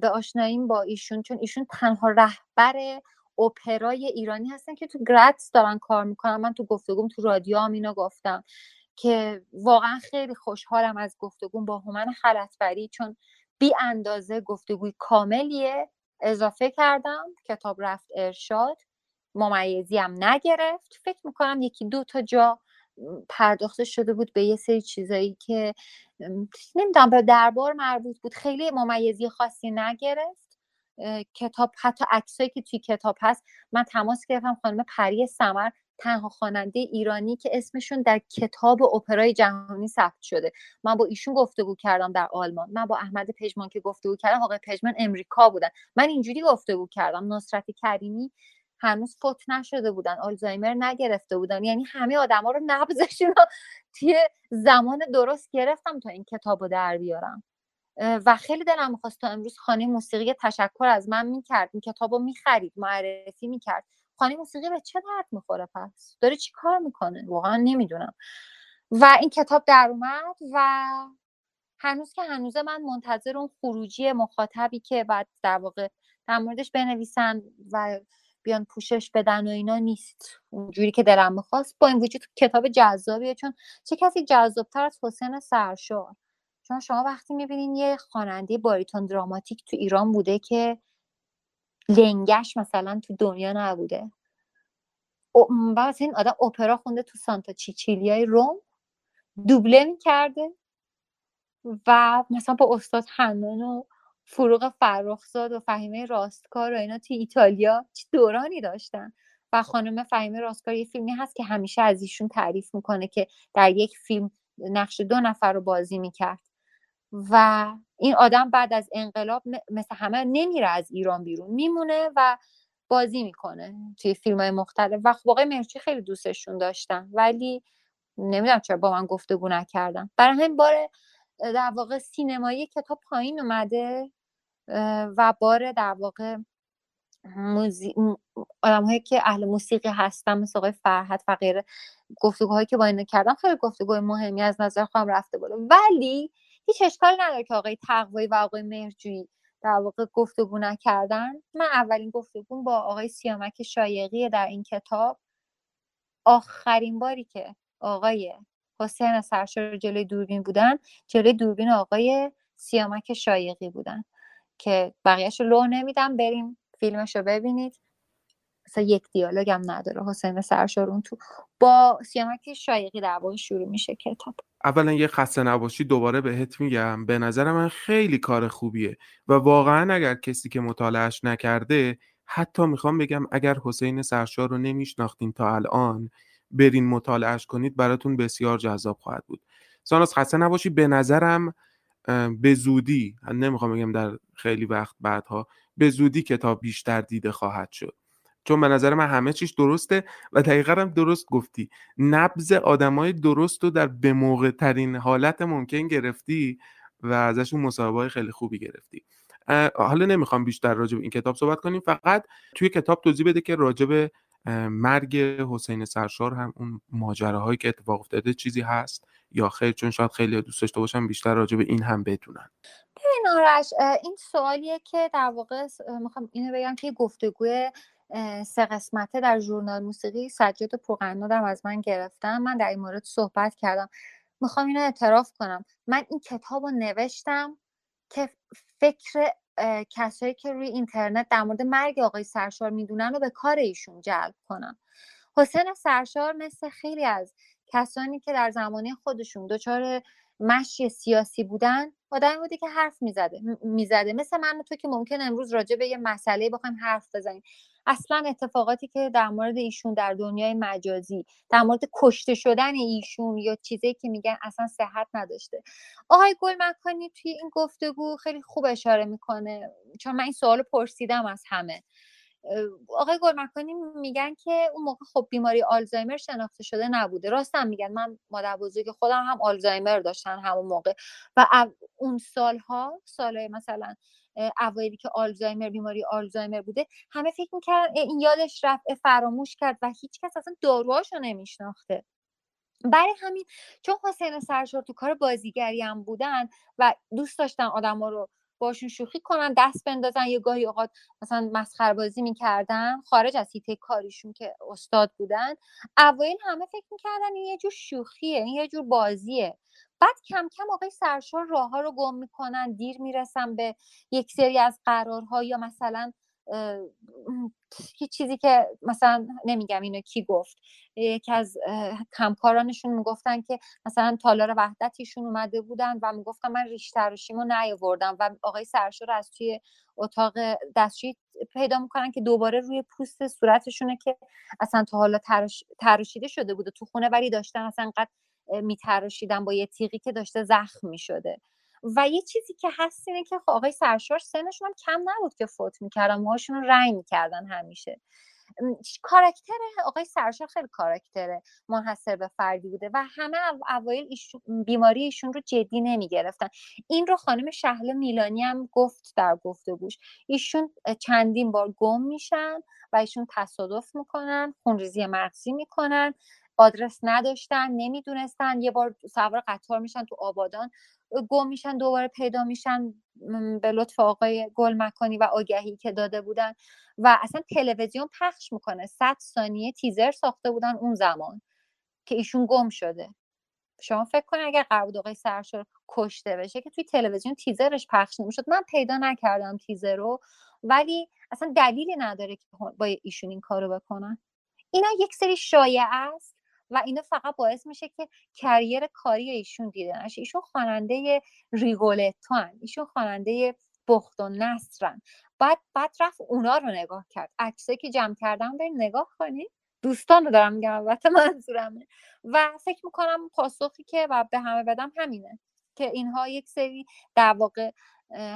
به آشناییم با ایشون، چون ایشون تنها رهبر اپرای ایرانی هستن که تو گراتس دارن کار میکنن. من تو گفتگوم تو رادیو هم اینو گفتم که واقعا خیلی خوشحالم از گفتگوم با هومن خلصبری، چون بی اندازه گفتگوی کاملیه. اضافه کردم کتاب رفت ارشاد، ممیزی هم نگرفت. فکر میکنم یکی دو تا جا پرداخته شده بود به یه سری چیزایی که نمیدونم به دربار مربوط بود، خیلی ممیزی خاصی نگرفت کتاب. حتی عکسایی که توی کتاب هست من تماس گرفتم، خانم پری سمر تنها خواننده ایرانی که اسمشون در کتاب اپرای جهانی ثبت شده، من با ایشون گفتگو کردم در آلمان. من با احمد پژمان که گفتگو کردم، آقای پژمان امریکا بودن، من اینجوری گفتگو کردم. نصرت کریمی هنوز فوت نشده بودن، آلزایمر نگرفته بودن، یعنی همه آدم ها رو نبضشون رو توی زمان درست گرفتم تا این کتاب رو در بیارم. و خیلی دلم میخواست. تا امروز خانه موسیقی تشکر از من میکرد، این کتاب رو میخرید، معرفی میکرد. خانه موسیقی به چه درد میخوره پس؟ داره چی کار میکنه؟ واقعا نمیدونم. و این کتاب در اومد و هنوز که هنوزه من منتظر اون خروجی مخاطبی که بعد در واقع در موردش بنویسن و بیان پوشش بدن و اینا نیست اونجوری که دلم می‌خواست. با این وجود کتاب جذابیه، چون چه کسی جذابتر از حسین سرشار؟ چون شما وقتی می‌بینین یه خواننده باریتون دراماتیک تو ایران بوده که لنگش مثلا تو دنیا نبوده، بعد این آدم اپرا خونده تو سانتا چیچیلیای روم، دوبله می‌کرده و مثلا با استاد حنان و فروغ فرخزاد و فهیمه راستکار و اینا توی ایتالیا چه دورانی داشتن. و خانم فهیمه رازکار یه فیلمی هست که همیشه از ایشون تعریف میکنه که در یک فیلم نقش دو نفر رو بازی میکرد و این آدم بعد از انقلاب مثل همه نمیره از ایران بیرون، میمونه و بازی میکنه توی فیلم‌های مختلف و واقعا مرچی خیلی دوستشون داشتن، ولی نمیدونم چرا با من گفتگو نکردن. برای همین بار در واقع سینمایی کتاب پایین اومده و بار در واقع موزی... آدم‌هایی که اهل موسیقی هستن مثل آقای فرهاد و غیره، گفتگوهایی که با اینا کردم خیلی گفتگوهای مهمی از نظر خودم رفته بالا. ولی هیچ اشکالی نداره که آقای تقوایی و آقای مهرجویی در واقع گفتگو نکردن. من اولین گفتگو با آقای سیامک شایقی در این کتاب، آخرین باری که آقای حسین سرشار جلوی دوربین بودن جلوی دوربین آقای سیامک شایقی بودن که بقیهش رو لو نمیدم، بریم فیلمش رو ببینید. مثلا یک دیالوگ هم نداره حسین سرشار اون تو، با سیامک شایقی در واقع شروع میشه کتاب. اولا یه خسته نباشی دوباره بهت میگم، به نظر من خیلی کار خوبیه و واقعا اگر کسی که مطالعهش نکرده، حتی میخوام بگم اگر حسین سرشار رو نمیشناختین تا الان برین مطالعهش کنید، براتون بسیار جذاب خواهد بود. ساناز خسته نباشی، به نظرم به زودی، نمیخوام بگم در خیلی وقت بعدها، به زودی کتاب بیشتر دیده خواهد شد، چون به نظر من همه چیش درسته و دقیقاً هم درست گفتی، نبض آدمای درست رو در به موقع ترین حالت ممکن گرفتی و ازشون مصاحبه‌های خیلی خوبی گرفتی. حالا نمیخوام بیشتر راجع به این کتاب صحبت کنیم، فقط توی کتاب توضیح بده که راجع به مرگ حسین سرشار هم اون ماجراهایی که اتفاق افتاده چیزی هست یا خیر، چون شاید خیلی دوست داشته باشم بیشتر راجع به این هم بدونن. ببین آرش، این سوالیه که در واقع میخوام اینو بگم که گفتگوی سه قسمته در ژورنال موسیقی سجاد پوغناد هم از من گرفتن، من در این مورد صحبت کردم. میخوام اینو اعتراف کنم، من این کتاب رو نوشتم که فکر کسایی که روی اینترنت در مورد مرگ آقای سرشار میدونن رو به کار ایشون جلب کنم. حسین سرشار مثل خیلی از کسانی که در زمانه خودشون دچار مشی سیاسی بودن، آدمی بوده که حرف میزده میزده مثل من و تو که ممکن امروز راجع به یه مسئله بخوایم حرف بزنیم. اصلا اتفاقاتی که در مورد ایشون در دنیای مجازی، در مورد کشته شدن ایشون یا چیزی که میگن اصلا صحت نداشته. آقای گلمکانی توی این گفتگو خیلی خوب اشاره میکنه، چون من این سوالو پرسیدم از همه. آقای گلمکانی میگن که اون موقع خب بیماری آلزایمر شناخته شده نبوده، راستم میگن، من مادر بزرگ خودم هم آلزایمر داشتن همون موقع و اون سالها سالهای مثلا اوایلی که آلزایمر بیماری آلزایمر بوده همه فکر میکردن این یادش رفت، فراموش کرد و هیچ کس اصلا داروهاشو نمیشناخته. برای همین چون حسین سرشار تو کار بازیگری هم بودن و دوست داشتن آدما رو باشون شوخی کنن، دست بندازن، یه گاهی اوقات مثلا مسخره بازی میکردن خارج از حیطه کاریشون که استاد بودن، اوایل همه فکر میکردن این یه جور شوخیه، این یه جور بازیه. بعد کم کم آقای سرشار راه‌ها رو گم میکنن، دیر میرسن به یک سری از قرارها یا مثلا یه چیزی که مثلا نمیگم اینو کی گفت، یکی از همکارانشون میگفتن که مثلا تالار وحدتیشون اومده بودن و میگفتن من ریش تراشیمو نیاوردم و آقای سرشار از توی اتاق دستشویی پیدا میکنن که دوباره روی پوست صورتشونه که اصلا تا حالا تراش... تراشیده شده بوده تو خونه، ولی داشتن اصلا قد میتراشیدن با یه تیغی که داشته زخم میشده. و یه چیزی که هست اینه که آقای سرشار سنشون هم کم نبود که فوت میکردن، موهاشون رو رنگ میکردن همیشه. کاراکتر آقای سرشار خیلی کاراکتر منحصر به فردی بوده و همه اوایل بیماری ایشون رو جدی نمیگرفتن. این رو خانم شهله میلانی هم گفت در گفتگوش، ایشون چندین بار گم میشن و ایشون تصادف میکنن، خونریزی مغزی میکنن، آدرس نداشتن، نمیدونستن، یه بار سوار قطار میشن تو آبادان گم میشن، دوباره پیدا میشن به لطف آقای گلمکانی و آگهی که داده بودن و اصلا تلویزیون پخش میکنه، صد ثانیه تیزر ساخته بودن اون زمان که ایشون گم شده. شما فکر کنید اگر قرار بود آقای سرشار کشته بشه که توی تلویزیون تیزرش پخش نمیشد. من پیدا نکردم تیزر رو، ولی اصلا دلیلی نداره که با ایشون این کارو بکنن. اینا یک سری شایعه است و اینا فقط باعث میشه که کریر کاری ایشون دیده نشه. ایشون خواننده ریگولتو هن، ایشون خواننده بخت و نصرن. بعد بعد رفت اونا رو نگاه کرد، عکسایی که جمع کردم برید نگاه کنید، دوستان رو دارم میگم البته، منظورمه. و فکر میکنم پاسخی که بعد به همه بدم همینه که اینها یک سری در واقع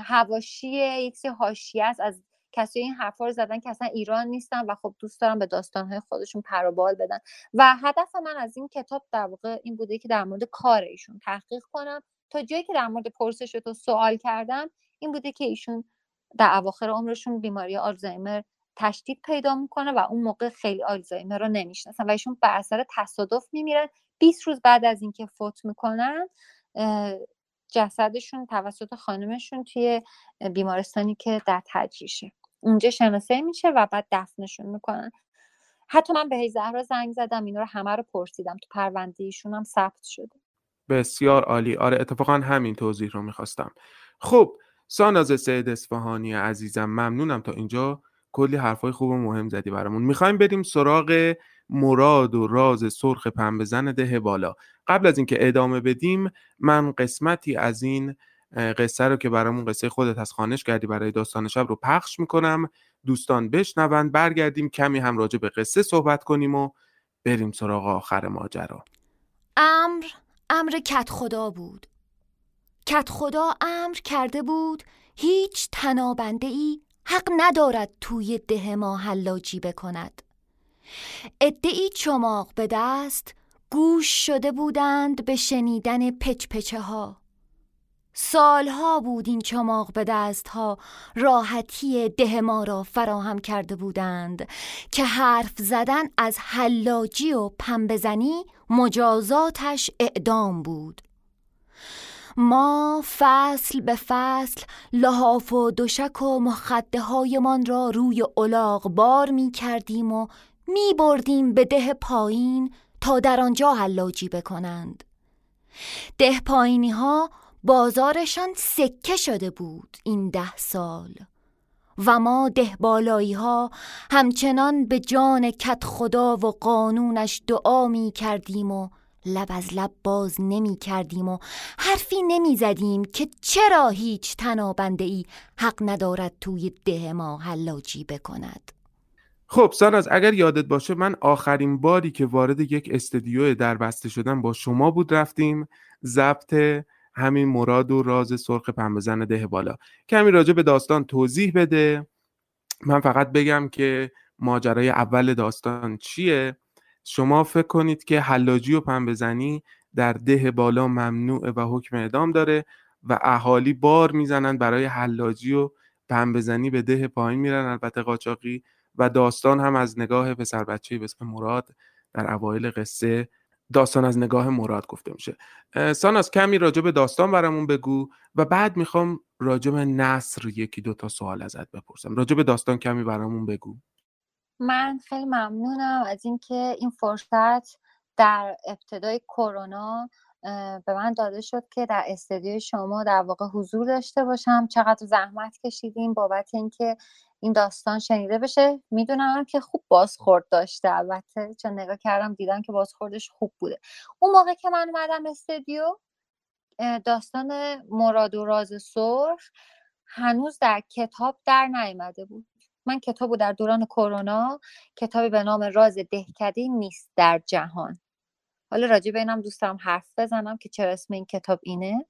حواشیه، یک سری حاشیه است از کسی این حرفا رو زدن که اصلا ایران نیستن و خب دوست دارم به داستانهای خودشون پر و بال بدن. و هدف من از این کتاب در واقع این بوده که در مورد کار ایشون تحقیق کنم، تا جایی که در مورد پرسش و سوال کردم این بوده که ایشون در اواخر عمرشون بیماری آلزایمر تشدید پیدا میکنه و اون موقع خیلی آلزایمر رو نمیشناسن و ایشون به اثر تصادف میمیرن. بیست روز بعد از اینکه فوت میکنن جسدشون توسط خانمشون توی بیمارستانی که در تجریشه اونجا شناسایی میشه و بعد دفنشون میکنن. حتی من به زهرا زنگ زدم، اینا رو همه رو پرسیدم، تو پرونده ایشون هم ثبت شده. بسیار عالی. آره اتفاقا همین توضیح رو میخواستم. خب ساناز سیداصفهانی عزیزم ممنونم، تا اینجا کلی حرفای خوب و مهم زدی برامون. میخوایم بریم سراغ مراد و راز سرخ پنبزن ده بالا. قبل از اینکه ادامه بدیم من قسمتی از این قصه رو که برامون قصه خودت از خانش کردی برای داستان شب رو پخش میکنم، دوستان بشنوند، برگردیم کمی هم راجع به قصه صحبت کنیم و بریم سراغ آخر ماجرا. امر امر کت خدا بود. کت خدا امر کرده بود هیچ تنابنده ای حق ندارد توی ده ما حلاجی بکند. عده‌ای چماق به دست گوش شده بودند به شنیدن پچپچه ها. سالها بود این چماق به دست ها راحتی ده ما را فراهم کرده بودند که حرف زدن از حلاجی و پنبه‌زنی مجازاتش اعدام بود. ما فصل به فصل لحاف و دوشک و مخده هایمان را روی الاغ بار می کردیم و می بردیم به ده پایین تا در آنجا حلاجی بکنند. ده پایینی ها بازارشان سکه شده بود این ده سال و ما ده بالایی ها همچنان به جان کت خدا و قانونش دعا می کردیم و لب از لب باز نمی کردیم و حرفی نمی زدیم که چرا هیچ تنابنده ای حق ندارد توی ده ما حلاجی بکند. خب ساناز اگر یادت باشه من آخرین باری که وارد یک استدیو دربسته شدم با شما بود، رفتیم ضبط همین مراد و راز سرخ پنبه‌زن ده بالا. کمی راجع به داستان توضیح بده، من فقط بگم که ماجرای اول داستان چیه. شما فکر کنید که حلاجی و پنبه‌زنی در ده بالا ممنوعه و حکم اعدام داره و اهالی بار میزنن برای حلاجی و پنبه‌زنی، به ده پایین میرن البته قاچاقی. و داستان هم از نگاه پسر بچه‌ای به اسم مراد، در اوایل قصه داستان از نگاه مراد گفته میشه. ساناز کمی راجع به داستان برامون بگو و بعد میخوام راجع به نصر یکی دو تا سوال ازت بپرسم. راجع به داستان کمی برامون بگو. من خیلی ممنونم از اینکه این فرصت در ابتدای کرونا به من داده شد که در استودیو شما در واقع حضور داشته باشم. چقدر زحمت کشیدیم بابت اینکه این داستان شنیده بشه. میدونم که خوب بازخورد داشته البته، چون نگاه کردم دیدم که بازخوردش خوب بوده. اون موقع که من اومدم استودیو داستان مراد و راز سرخ هنوز در کتاب در نیامده بود. من کتابو در دوران کرونا، کتابی به نام راز دهکدی نیست در جهان، حالا راجع به اینم دوستم حرف بزنم که چرا اسم این کتاب اینه،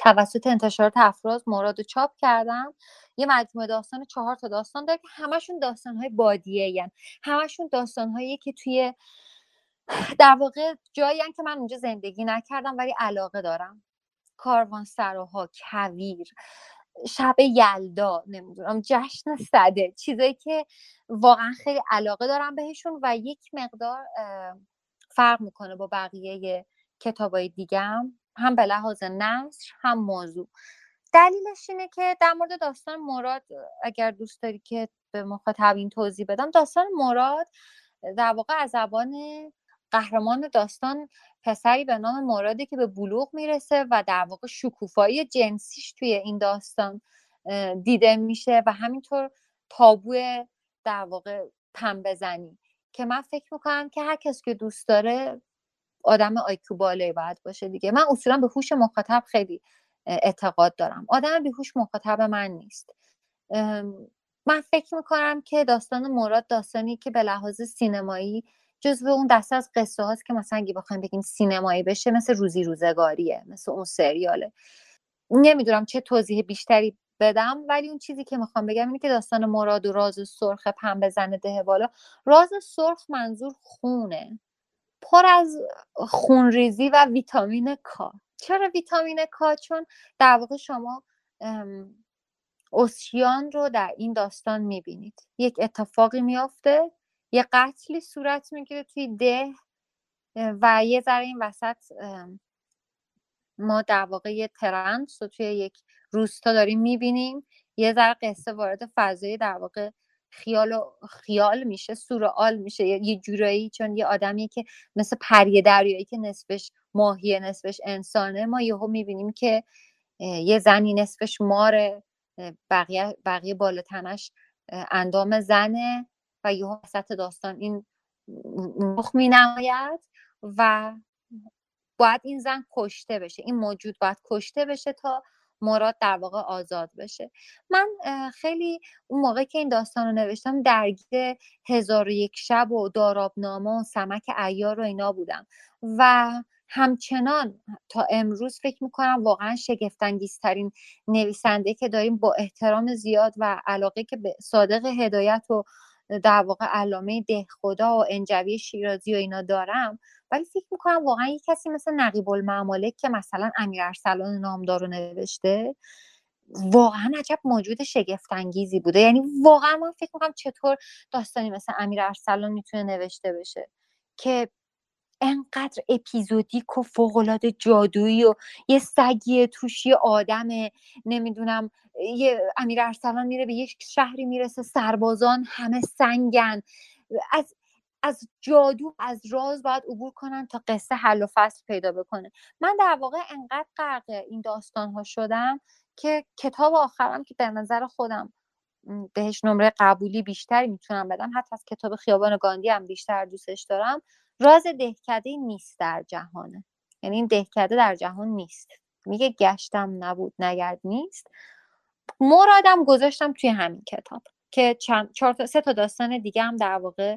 توسط انتشارات افراز مرادو چاپ کردم. یه مجموعه داستان چهار تا داستان داره که همشون داستان‌های بادیه یعنی. همشون داستان‌هایی که توی در واقع جایی که من اونجا زندگی نکردم ولی علاقه دارم. کاروانسراها، کویر، شب یلدا، نمیدونم جشن صده، چیزایی که واقعا خیلی علاقه دارم بهشون و یک مقدار فرق میکنه با بقیه کتابای دیگم، هم به لحاظ نثر هم موضوع. دلیلش اینه که در مورد داستان مراد، اگر دوست داری که به مخاطبین توضیح بدم، داستان مراد در واقع از زبان قهرمان داستان پسری به نام مرادی که به بلوغ میرسه و در واقع شکوفایی جنسیش توی این داستان دیده میشه و همینطور تابوی در واقع پنبه‌زنی که من فکر میکنم که هر کسی که دوست داره آدم آیکیو بالایی باید باشه دیگه. من اصولا به هوش مخاطب خیلی اعتقاد دارم. آدم بیهوش مخاطب من نیست. من فکر میکنم که داستان مراد داستانی که به لحاظ سینمایی جزو اون دسته از قصه هاست که مثلا اگه بخوایم بگیم سینمایی بشه، مثل روزی روزگاریه، مثل اون سریاله. نمیدونم چه توضیح بیشتری بدم، ولی اون چیزی که میخوام بگم اینه که داستان مراد و راز سرخ پنبزن ده بالا، راز سرخ منظور خونه، پر از خونریزی و ویتامین کا. چرا ویتامین کا؟ چون در واقع شما اوسیان رو در این داستان میبینید. یک اتفاقی میافته، یه قتلی صورت میگیره توی ده و یه ذره این وسط ما در واقع یه ترنس رو توی یک روستا داریم میبینیم، یه ذره قصه وارد فضای در واقع خیال و خیال میشه، سورئال میشه یه جورایی، چون یه آدمی که مثل پری دریایی که نصفش ماهیه نصفش انسانه، ما یهو میبینیم که یه زنی نصفش ماره، بقیه بقیه بالا تنش اندام زنه و یهو وسط داستان این رخ مینماید و باید این زن کشته بشه، این موجود باید کشته بشه تا مراد در واقع آزاد بشه. من خیلی اون موقع که این داستان رو نوشتم درگیر هزار و یک شب و دارابنامه و سمک عیار و اینا بودم و همچنان تا امروز فکر میکنم واقعا شگفت‌انگیزترین نویسنده که داریم، با احترام زیاد و علاقه که به صادق هدایت و در واقع علامه دهخدا و انجوی شیرازی و اینا دارم، ولی فکر میکنم واقعا یک کسی مثل نقیب المعامله که مثلا امیر ارسلان نامدار رو نوشته، واقعا عجب موجود شگفت‌انگیزی بوده. یعنی واقعا من فکر میکنم چطور داستانی مثل امیر ارسلان میتونه نوشته بشه که انقدر اپیزودیک و فوق‌العاده جادویی و یه سگیه توش، یه آدمه، نمیدونم یه امیر ارسلان میره به یک شهری میرسه، سربازان همه سنگن، از از جادو از راز باید عبور کنن تا قصه حل و فصل پیدا بکنه. من در واقع انقدر غرق این داستان ها شدم که کتاب آخرم که به نظر خودم بهش نمره قبولی بیشتری میتونم بدم، حتی از کتاب خیابان گاندی هم بیشتر دوستش دارم، راز دهکدی نیست در جهانه. یعنی این دهکده در جهان نیست، میگه گشتم نبود نگرد نیست. مرادم گذاشتم توی همین کتاب که چند چهار تا سه تا داستان دیگه هم در واقع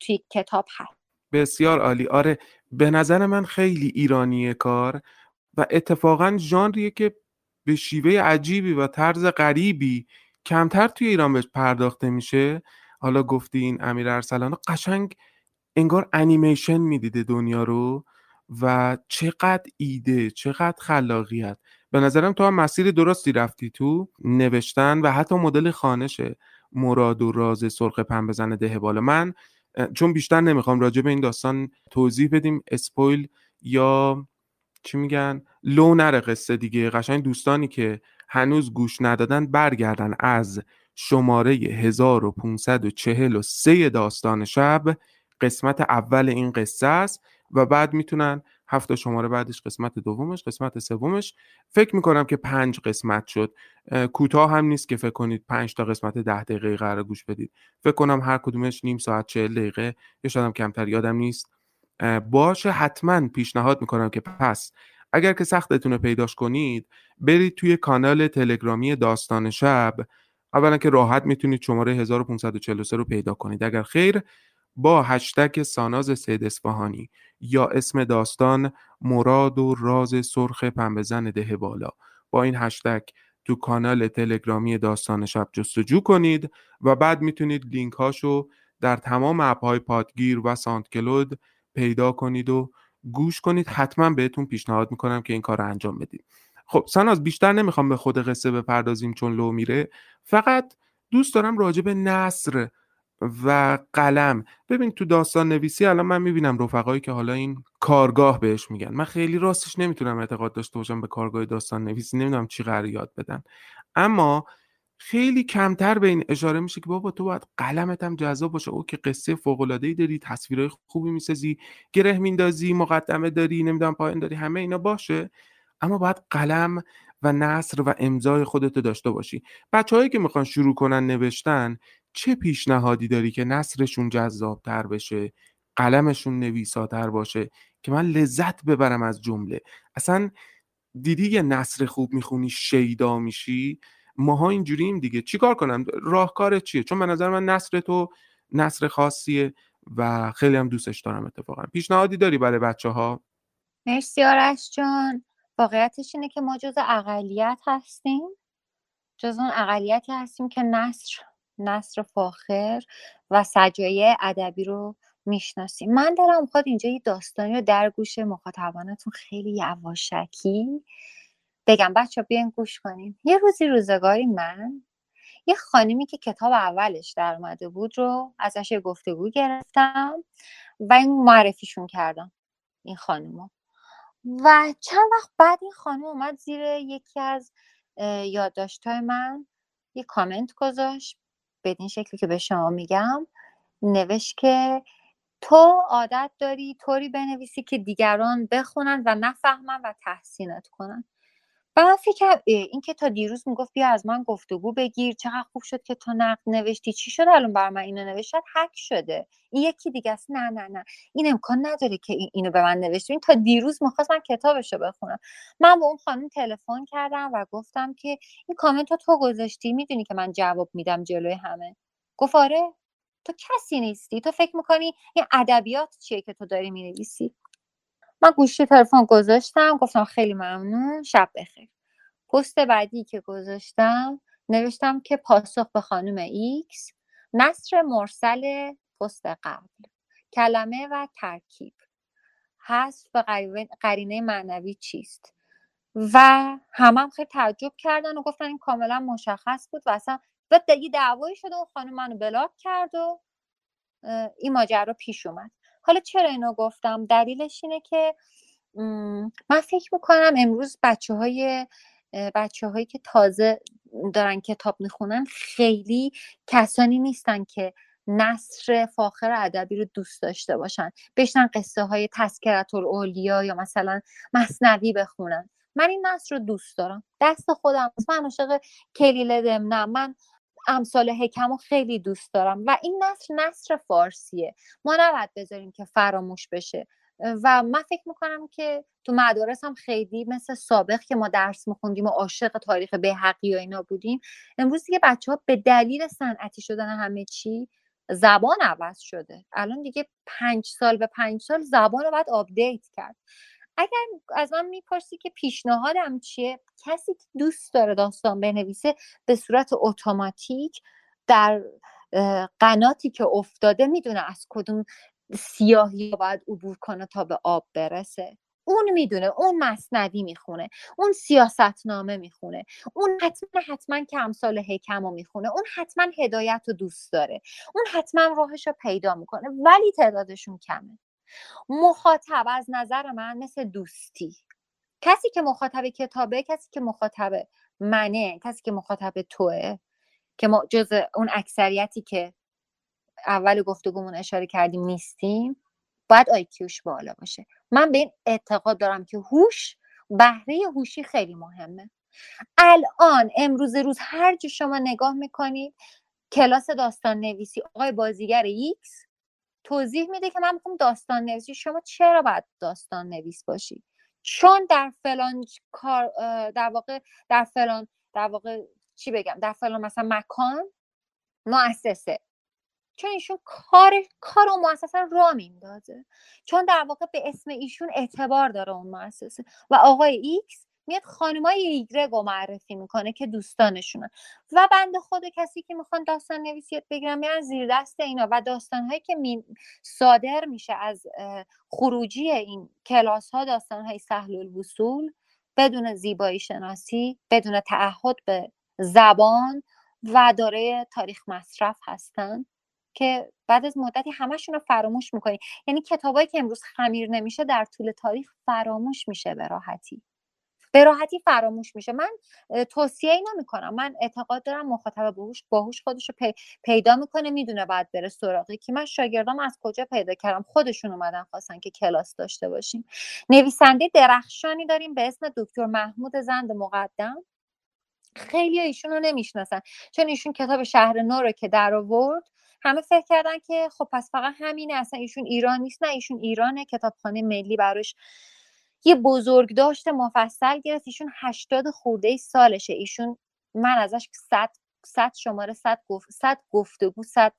توی کتاب هست. بسیار عالی. آره به نظر من خیلی ایرانیه کار و اتفاقاً ژانریه که به شیوه عجیبی و طرز غریبی کمتر توی ایران بهش پرداخته میشه. حالا گفتی این امیر ارسلان قشنگ انگار انیمیشن میدیده دنیا رو و چقدر ایده، چقدر خلاقیت. به نظرم تو هم مسیر درستی رفتی تو نوشتن و حتی مدل خوانشه مراد و راز سرخ پنبزن ده بالا. من چون بیشتر نمیخوام راجع به این داستان توضیح بدیم، اسپویل یا چی میگن لو نره قصه دیگه، قشنگ دوستانی که هنوز گوش ندادن برگردن از شماره هزار و پانصد و چهل و سه داستان شب، قسمت اول این قصه است و بعد میتونن هفت شماره بعدش، قسمت دومش، قسمت سومش، فکر میکنم که پنج قسمت شد. کوتاه هم نیست که فکر کنید پنج تا قسمت ده دقیقه قرار گوش بدید، فکر کنم هر کدومش نیم ساعت چهل دقیقه یا شاید هم کمتر، یادم نیست. باشه، حتما پیشنهاد میکنم که پس اگر که سختتونه پیداش کنید برید توی کانال تلگرامی داستان شب، اولا که راحت میتونید شماره هزار و پانصد و چهل و سه رو پیدا کنید. اگر خیر با هشتگ ساناز سیداصفهانی یا اسم داستان مراد و راز سرخ پنبزن ده بالا، با این هشتگ تو کانال تلگرامی داستان شب جستجو کنید و بعد میتونید لینک هاشو در تمام اپ‌های پادگیر و ساندکلود پیدا کنید و گوش کنید. حتما بهتون پیشنهاد میکنم که این کار رو انجام بدید. خب ساناز، بیشتر نمیخوام به خود قصه بپردازیم چون لو میره، فقط دوست دارم راجع به نثر و قلم. ببین تو داستان نویسی الان من میبینم رفقایی که حالا این کارگاه بهش میگن، من خیلی راستش نمیتونم اعتقاد داشته باشم به کارگاه داستان نویسی، نمیدونم چی قرار یاد بدن، اما خیلی کمتر به این اشاره میشه که بابا تو باید قلمت هم جذاب باشه، او که قصه فوق‌العاده‌ای داری، تصویرهای خوبی میسازی، گره میندازی، مقدمه داری، نمیدونم پایان داری، همه اینا باشه، اما باید قلم و نثر و امضای خودت داشته باشی. بچه‌هایی که میخوان شروع کنن نوشتن چه پیشنهادی داری که نثرشون جذاب‌تر بشه، قلمشون نویساتر باشه که من لذت ببرم از جمله؟ اصلا دیدی یه نثر خوب میخونی شیدا میشی. ماها اینجوریم دیگه، چیکار کنم؟ راهکارت چیه؟ چون به نظر من نثر تو نثر خاصیه و خیلی هم دوستش دارم. اتفاقا پیشنهادی داری برای بچه‌ها؟ مرسی آرش جان. واقعیتش اینه که ما جز اقلیت هستیم، جز اون اقلیتی هستیم که نثر نثر فاخر و سجایع ادبی رو میشناسیم. من دارم میخواد اینجا یه داستانی رو در گوش مخاطبانتون خیلی یواشکی بگم. بچه بیاین گوش کنین. یه روزی روزگاری من یه خانمی که کتاب اولش در اومده بود رو ازش گفتگو گرفتم و این معرفیشون کردم این خانمو، و چند وقت بعد این خانم اومد زیر یکی از یادداشت‌های من یه کامنت گذاشت بدین شکلی که به شما میگم. نوشت که تو عادت داری طوری بنویسی که دیگران بخونن و نفهمن و تحسینت کنن. و من فکر این که تا دیروز میگفت بیا از من گفتگو بگیر، چقدر خوب شد که تو نقد نوشتی، چی شد الان بر من اینو نوشت؟ هک شده، این یکی دیگه است. نه نه نه، این امکان نداره که اینو به من نوشت. این تا دیروز میخواست من کتابشو بخونم. من با اون خانم تلفن کردم و گفتم که این کامنت رو تو گذاشتی، میدونی که من جواب میدم جلوی همه. گفت آره، تو کسی نیستی، تو فکر میکنی این ادبیات چیه که تو داری مینویسی. من گوشی تلفن گذاشتم، گفتم خیلی ممنون، شب بخیر. پست بعدی که گذاشتم نوشتم که پاسخ به خانم ایکس، نثر مرسل پست قبل، کلمه و ترکیب، حذف به قرینه معنوی چیست. و همه هم خیلی تعجب کردن و گفتن این کاملا مشخص بود و اصلا یه دعوایی شد و خانم منو بلاک کرد و این ماجرا پیش اومد. حالا چرا اینو گفتم؟ دلیلش اینه که من فکر میکنم امروز بچه های بچه هایی که تازه دارن کتاب میخونن خیلی کسانی نیستن که نثر فاخر ادبی رو دوست داشته باشن، بشنن قصه های تذکرةالاولیا یا مثلا مثنوی بخونن. من این نثر رو دوست دارم، دست خودم، من عاشق کلیله دمنم، من امثال حکمو خیلی دوست دارم و این نثر نثر فارسیه، ما نباید بذاریم که فراموش بشه. و من فکر میکنم که تو مدارس هم خیلی مثل سابق که ما درس میخوندیم و عاشق تاریخ بیهقی و اینا بودیم، امروز دیگه بچه ها به دلیل صنعتی شدن همه چی زبان عوض شده. الان دیگه پنج سال به پنج سال زبان رو باید آپدیت کرد. اگر از من میپرسی که پیشنهادم چیه، کسی که دوست داره داستان بنویسه به صورت اتوماتیک در قناتی که افتاده میدونه از کدوم سیاهی باید عبور کنه تا به آب برسه. اون میدونه، اون مثنوی میخونه، اون سیاستنامه میخونه، اون حتما حتما که امثال حکم رو میخونه، اون حتما هدایت رو دوست داره، اون حتما راهش رو پیدا میکنه، ولی تعدادشون کمه. مخاطب از نظر من مثل دوستی، کسی که مخاطب کتابه، کسی که مخاطب منه، کسی که مخاطب توه، که ما جز اون اکثریتی که اول گفتگومون اشاره کردیم نیستیم، باید آیکیوش بالا باشه. من به این اعتقاد دارم که هوش، بهره هوشی خیلی مهمه. الان امروز روز هر جا شما نگاه میکنید کلاس داستان نویسی، آقای بازیگر ایکس توضیح میده که من میگم داستان نویسی، شما چرا باید داستان نویس باشی؟ چون در فلان کار، در واقع در فلان در واقع چی بگم در فلان مثلا مکان، مؤسسه، چون ایشون کار کار اون مؤسسه رو راه میندازه، چون در واقع به اسم ایشون اعتبار داره اون مؤسسه. و آقای ایکس میاد خانمای ایگرگ رو معرفی میکنه که دوستانشونه. و بنده خود کسی که میخوان داستان نویسیت بگیرن میان زیر دست اینا و داستانهایی که می صادر میشه از خروجی این کلاس ها، داستانهای سهل الوصول، بدون زیبایی شناسی، بدون تعهد به زبان و داره تاریخ مصرف هستن که بعد از مدتی همشون رو فراموش میکنی. یعنی کتابایی که امروز خمیر نمیشه در طول تاریخ فراموش میشه به راحتی. به راحتی فراموش میشه. من توصیه ای نمی کنم. من اعتقاد دارم مخاطب باهوش باهوش خودشو پی... پیدا میکنه، میدونه بعد بره سراغی که من شاگردام از کجا پیدا کردم، خودشون اومدن خواستن که کلاس داشته باشیم. نویسنده درخشانی داریم به اسم دکتر محمود زند مقدم. خیلی ایشون رو نمیشناسن چون ایشون کتاب شهر نو رو که در آورد همه فکر کردن که خب پس فقط همینه، اصلا ایشون ایران نیست. نه، ایشون ایرانه. کتابخانه ملی براش یه بزرگداشت مفصل گرفت. ایشون هشتاد خورده سالشه. ایشون من ازش صد صد شماره صد گفت صد گفتگو صد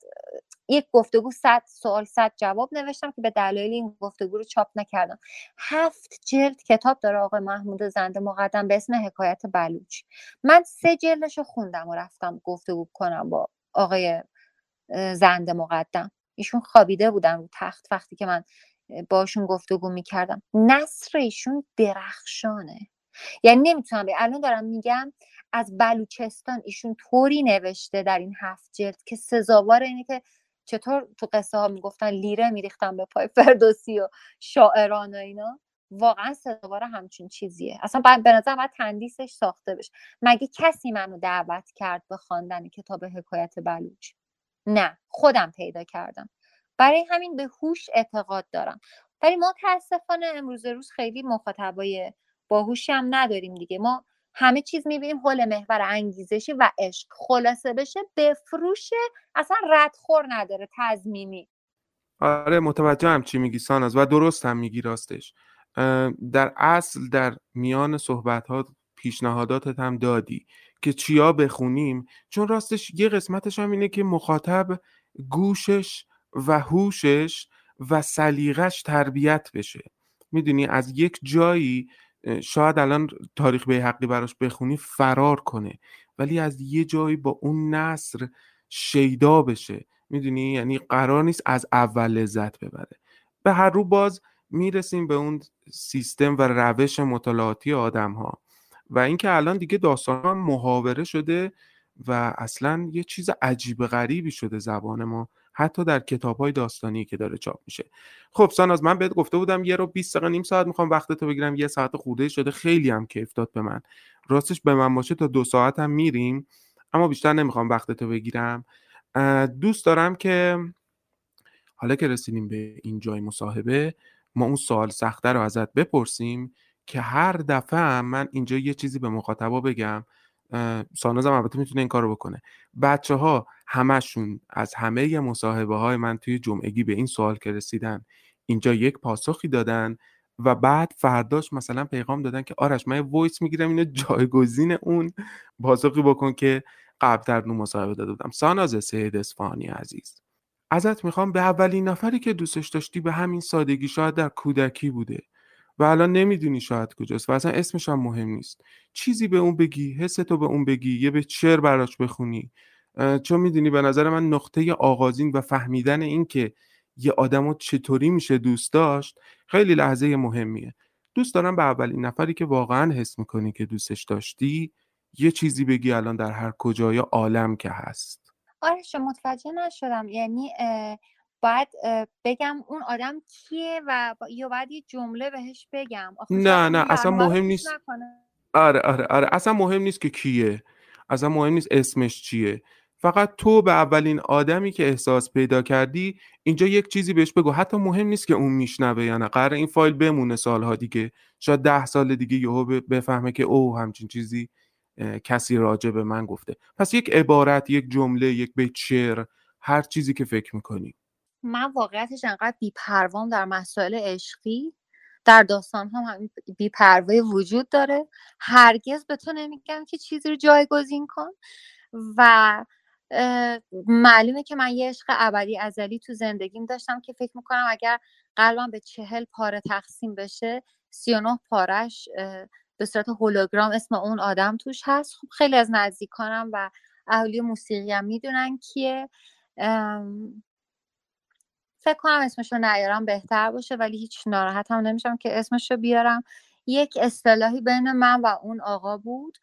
یک گفتگو صد سوال صد جواب نوشتم که به دلایل این گفتگو رو چاپ نکردم. هفت جلد کتاب داره آقای محمود زنده مقدم به اسم حکایت بلوچ. من سه جلدش رو خوندم و رفتم گفتگو کنم با آقای زنده مقدم. ایشون خوابیده بودن رو تخت وقتی که من باشون گفتگو میکردم. نثر ایشون درخشانه، یعنی نمیتونم به الان دارم میگم از بلوچستان ایشون طوری نوشته در این هفت جلد که سزاوار اینه که چطور تو قصه ها میگفتن لیره میریختن به پای فردوسی و شاعران و اینا، واقعا سزاوار همچین چیزیه. اصلا به نظرم باید تندیسش ساخته بشه. مگه کسی منو دعوت کرد به خواندن کتاب حکایت بلوچ؟ نه، خودم پیدا کردم. برای همین به هوش اعتقاد دارم، ولی متاسفانه امروز روز خیلی مخاطبای باهوشی هم نداریم دیگه. ما همه چیز میبینیم حول محور انگیزشی و عشق. خلاصه بشه بفروشه، اصلا ردخور نداره، تضمینی. آره متوجه هم چی میگی ساناز و درست هم میگی راستش. در اصل در میان صحبت‌ها پیشنهاداتت هم دادی که چیا بخونیم، چون راستش یه قسمتش هم اینه که مخاطب گوشش و هوشش و سلیقش تربیت بشه. میدونی از یک جایی شاید الان تاریخ بیهقی براش بخونی فرار کنه، ولی از یه جایی با اون نثر شیدا بشه. میدونی یعنی قرار نیست از اول لذت ببره. به هر رو باز میرسیم به اون سیستم و روش مطالعاتی آدم ها و اینکه الان دیگه داستان هم محاوره شده و اصلا یه چیز عجیب غریبی شده زبان ما، حتی در کتاب‌های داستانی که داره چاپ میشه. خب ساناز من بهت گفته بودم یه رو بیست دقیقه نیم ساعت میخوام وقتتو بگیرم، یه ساعت خورده شده. خیلی هم کیف داد به من، راستش به من باشه تا دو ساعت هم میریم، اما بیشتر نمیخوام وقتتو بگیرم. دوست دارم که حالا که رسیدیم به این جای مصاحبه ما اون سوال سخته رو ازت بپرسیم که هر دفعه هم من اینجا یه چیزی به مخاطبا بگم. ساناز هم البته میتونه این کارو بکنه. بچه‌ها همشون از همه مصاحبه های من توی جمعگی به این سوال که رسیدن اینجا یک پاسخی دادن و بعد فرداش مثلا پیغام دادن که آرش من وایس میگیرم اینو جایگزین اون پاسخی بکن که قبلتر نو مصاحبه داده بودم. ساناز سیداصفهانی عزیز، ازت میخوام به اولین نفری که دوستش داشتی به همین سادگی، شاید در کودکی بوده و الان نمیدونی شاید کجاست و اصلا اسمش هم مهم نیست، چیزی به اون بگی، حستو به اون بگی، یه به شعر براش بخونی، چون میدونی به نظر من نقطه آغازین و فهمیدن این که یه آدمو چطوری میشه دوست داشت خیلی لحظه مهمیه. دوست دارم به اولین نفری که واقعا حس میکنی که دوستش داشتی یه چیزی بگی الان در هر کجای عالم که هست. آره شما متوجه نشدم، یعنی باید بگم اون آدم کیه و یا باید یه جمله بهش بگم؟ نه نه اصلا مهم نیست. آره آره آره اصلا مهم نیست که کیه، اصلا مهم نیست اسمش چیه، فقط تو به اولین آدمی که احساس پیدا کردی اینجا یک چیزی بهش بگو. حتی مهم نیست که اون میشنوه یا نه، قراره این فایل بمونه سالها دیگه، شاید ده سال دیگه یهو بفهمه که اوه همچین چیزی کسی راجع به من گفته. پس یک عبارت، یک جمله، یک بیت شعر، هر چیزی که فکر می‌کنی. من واقعیتش انقدر بی‌پروام در مسائل عشقی، در داستان هم بی‌پروایی وجود داره. هرگز به تو نمیگم که چیزی رو جایگزین کن و معلومه که من یه عشق ابدی ازلی تو زندگیم داشتم که فکر میکنم اگر قلبم به چهل پاره تقسیم بشه سی و نه پارش به صورت هولوگرام اسم اون آدم توش هست. خب خیلی از نزدیکانم و اهالی موسیقی هم میدونن کیه. فکر کنم اسمش رو نیارم بهتر باشه، ولی هیچ ناراحت هم نمیشم که اسمش رو بیارم. یک اصطلاحی بین من و اون آقا بود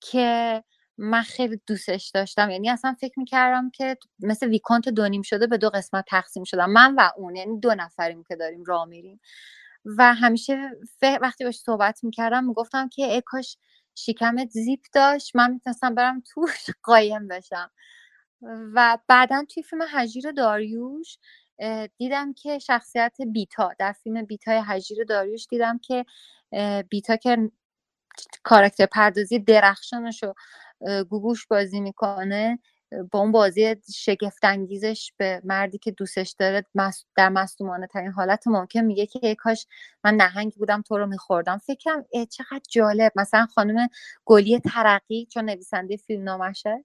که من خیلی دوستش داشتم، یعنی اصلا فکر میکردم که مثل ویکانت دونیم شده به دو قسمت تقسیم شدم من و اون، یعنی دو نفریم که داریم راه میریم. و همیشه وقتی باش صحبت میکردم میگفتم که ای کاش شکمت زیپ داشت، من میتونستم برم توش قایم بشم. و بعدن توی فیلم هجیر داریوش دیدم که شخصیت بیتا، در فیلم بیتای هجیر داریوش دیدم که بیتا که کاراکتر پردازی درخشانشو گوگوش بازی میکنه با اون بازی شگفت انگیزش به مردی که دوستش داره در مظلومانه ترین حالت ممکن میگه که ای کاش من نهنگ بودم تو رو میخوردم. فکرم چقدر جالب. مثلا خانم گلی ترقی چون نویسنده فیلم نامشه،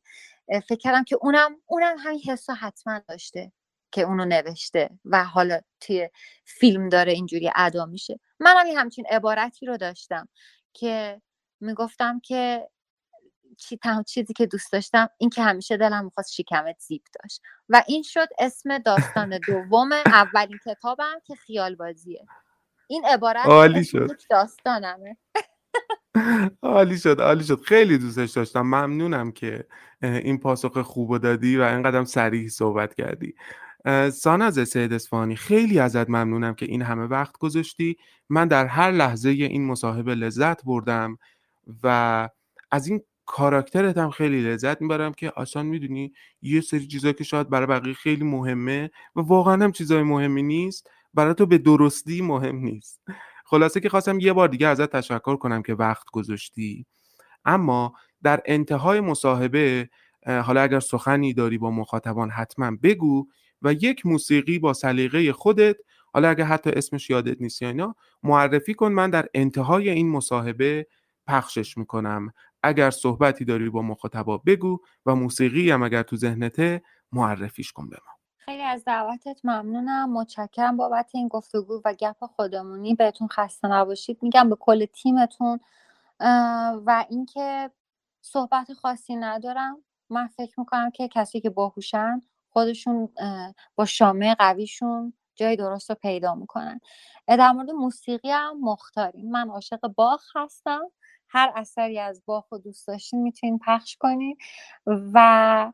فکر کردم که اونم اونم همین حسو حتما داشته که اونو نوشته و حالا توی فیلم داره اینجوری ادا میشه. منم یه همچین عبارتی رو داشتم که میگفتم که چی تام چیزی که دوست داشتم این که همیشه دلم می‌خواست شکمت زیب داشت، و این شد اسم داستان دوم اولین کتابم که خیال بازیه. این عبارت عالی شد، داستانمه. عالی شد، عالی شد. خیلی دوستش داشتم. ممنونم که این پاسخ خوبو دادی و اینقدر صریح صحبت کردی. ساناز سیداصفهانی، خیلی ازت ممنونم که این همه وقت گذاشتی. من در هر لحظه این مصاحبه لذت بردم و از این کاراکترت هم خیلی لذت میبرم که آسان میدونی یه سری چیزایی که شاید برای بقیه خیلی مهمه و واقعا هم چیزای مهمی نیست، برای تو به درستی مهم نیست. خلاصه که خواستم یه بار دیگه ازت تشکر کنم که وقت گذاشتی. اما در انتهای مصاحبه حالا اگر سخنی داری با مخاطبان حتما بگو و یک موسیقی با سلیقه خودت، حالا اگر حتی اسمش یادت نیست یا اینا، معرفی کن. من در انتهای این مصاحبه پخشش میکنم. اگر صحبتی داری با مخاطبا بگو و موسیقی هم اگر تو ذهنته معرفیش کن به ما. خیلی از دعوتت ممنونم. متشکرم بابت این گفتگو و گپ خودمونی. بهتون خسته نباشید میگم، به کل تیمتون. و اینکه صحبت خاصی ندارم. من فکر میکنم که کسی که باهوشن خودشون با شامه قویشون جای درست رو پیدا میکنن. در مورد موسیقی هم مختاریم. من عاشق باخ هستم. هر اثری از باخ رو دوست داشتین میتونین پخش کنین. و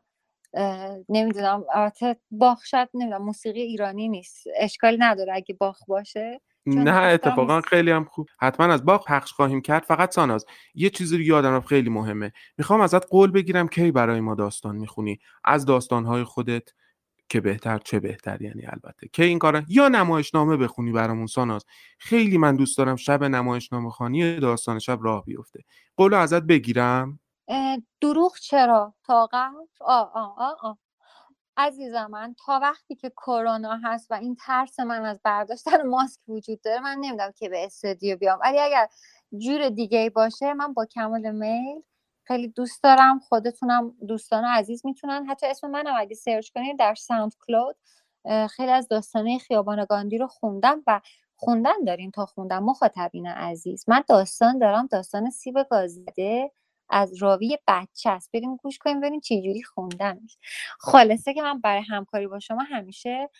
نمیدونم، البته باخ شد نمیدونم موسیقی ایرانی نیست، اشکالی نداره اگه باخ باشه. نه اتفاقا موسیقی... خیلی هم خوب. حتما از باخ پخش خواهیم کرد. فقط ساناز یه چیزی رو یادم رفت خیلی مهمه، میخوام ازت قول بگیرم کی برای ما داستان میخونی از داستانهای خودت، که بهتر چه بهتر، یعنی البته که این کارا یا نمایشنامه بخونی برامون ساناز. خیلی من دوست دارم شب نمایشنامه خوانی داستان شب راه بیفته. قولو ازت بگیرم؟ دروغ چرا تا قف آ آ آ عزیزم من، تا وقتی که کرونا هست و این ترس من از برداشتن ماسک وجود داره، من نمیدونم که به استودیو بیام. ولی اگر جور دیگه باشه من با کمال میل خیلی دوست دارم. خودتونم دوستان عزیز میتونن حتی اسم منم اگه سرچ کنید در ساوند کلود، خیلی از داستانه خیابان گاندی رو خوندم و خوندن داریم تا خوندم. مخاطبین عزیز، من داستان دارم، داستان سیب گازیده از راوی بچه است. بریم گوش کنیم ببینیم چه جوری خوندنش. خلاصه که من برای همکاری با شما همیشه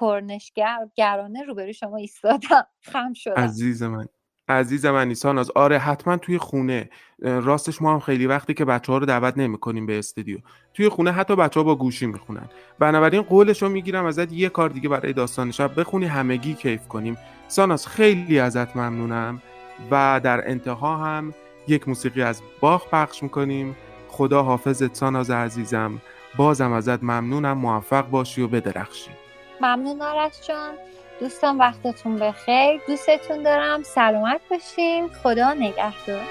کرنشگر گرانه روبروی شما ایستادم، خم شدم. عزیز من، عزیز من نیسان از آره حتما توی خونه. راستش ما هم خیلی وقتی که بچه‌ها رو دعوت نمی‌کنیم به استودیو، توی خونه حتی بچه‌ها با گوشی میخونن. بنابراین قولشو میگیرم ازت یه کار دیگه برای داستان شب بخونی، همگی کیف کنیم. ساناز خیلی ازت ممنونم و در انتها هم یک موسیقی از باخ پخش میکنیم. خدا حافظت ساناز عزیزم. بازم ازت ممنونم. موفق باشی و بدرخشی. ممنون آرش جان. دوستان وقتتون بخیر. دوستتون دارم. سلامت باشین. خدا نگهدار.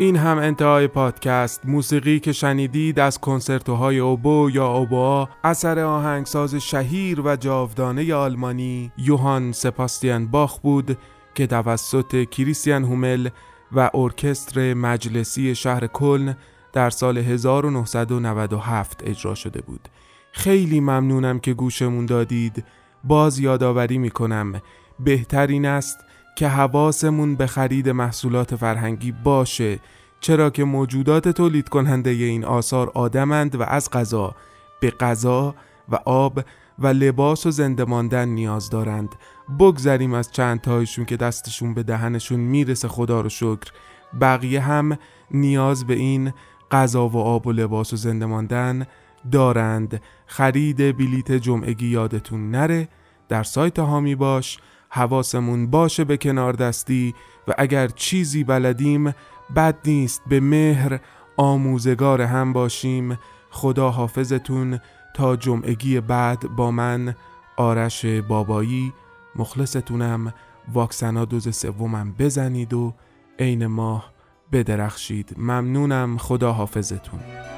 این هم انتهای پادکست. موسیقی که شنیدید از کنسرتوهای اوبو یا اوبوا اثر آهنگساز شهیر و جاودانه آلمانی یوهان سباستیان باخ بود که توسط کریستیان هومل و ارکستر مجلسی شهر کلن در سال هزار و نهصد و نود و هفت اجرا شده بود. خیلی ممنونم که گوشمون دادید. باز یادآوری میکنم بهترین است که حواسمون به خرید محصولات فرهنگی باشه، چرا که موجودات تولید کننده این آثار آدمند و از غذا به غذا و آب و لباس و زنده ماندن نیاز دارند. بگذریم از چند تایشون که دستشون به دهنشون میرسه، خدا رو شکر. بقیه هم نیاز به این غذا و آب و لباس و زنده ماندن دارند. خرید بلیت جمعگی یادتون نره، در سایت هامی باش. حواسمون باشه به کنار دستی، و اگر چیزی بلدیم بد نیست به مهر آموزگار هم باشیم. خدا حافظتون تا جمعگی بعد. با من آرش بابایی مخلصتونم. واکسنا دوز سومم بزنید و عین ماه بدرخشید. ممنونم، خدا حافظتون.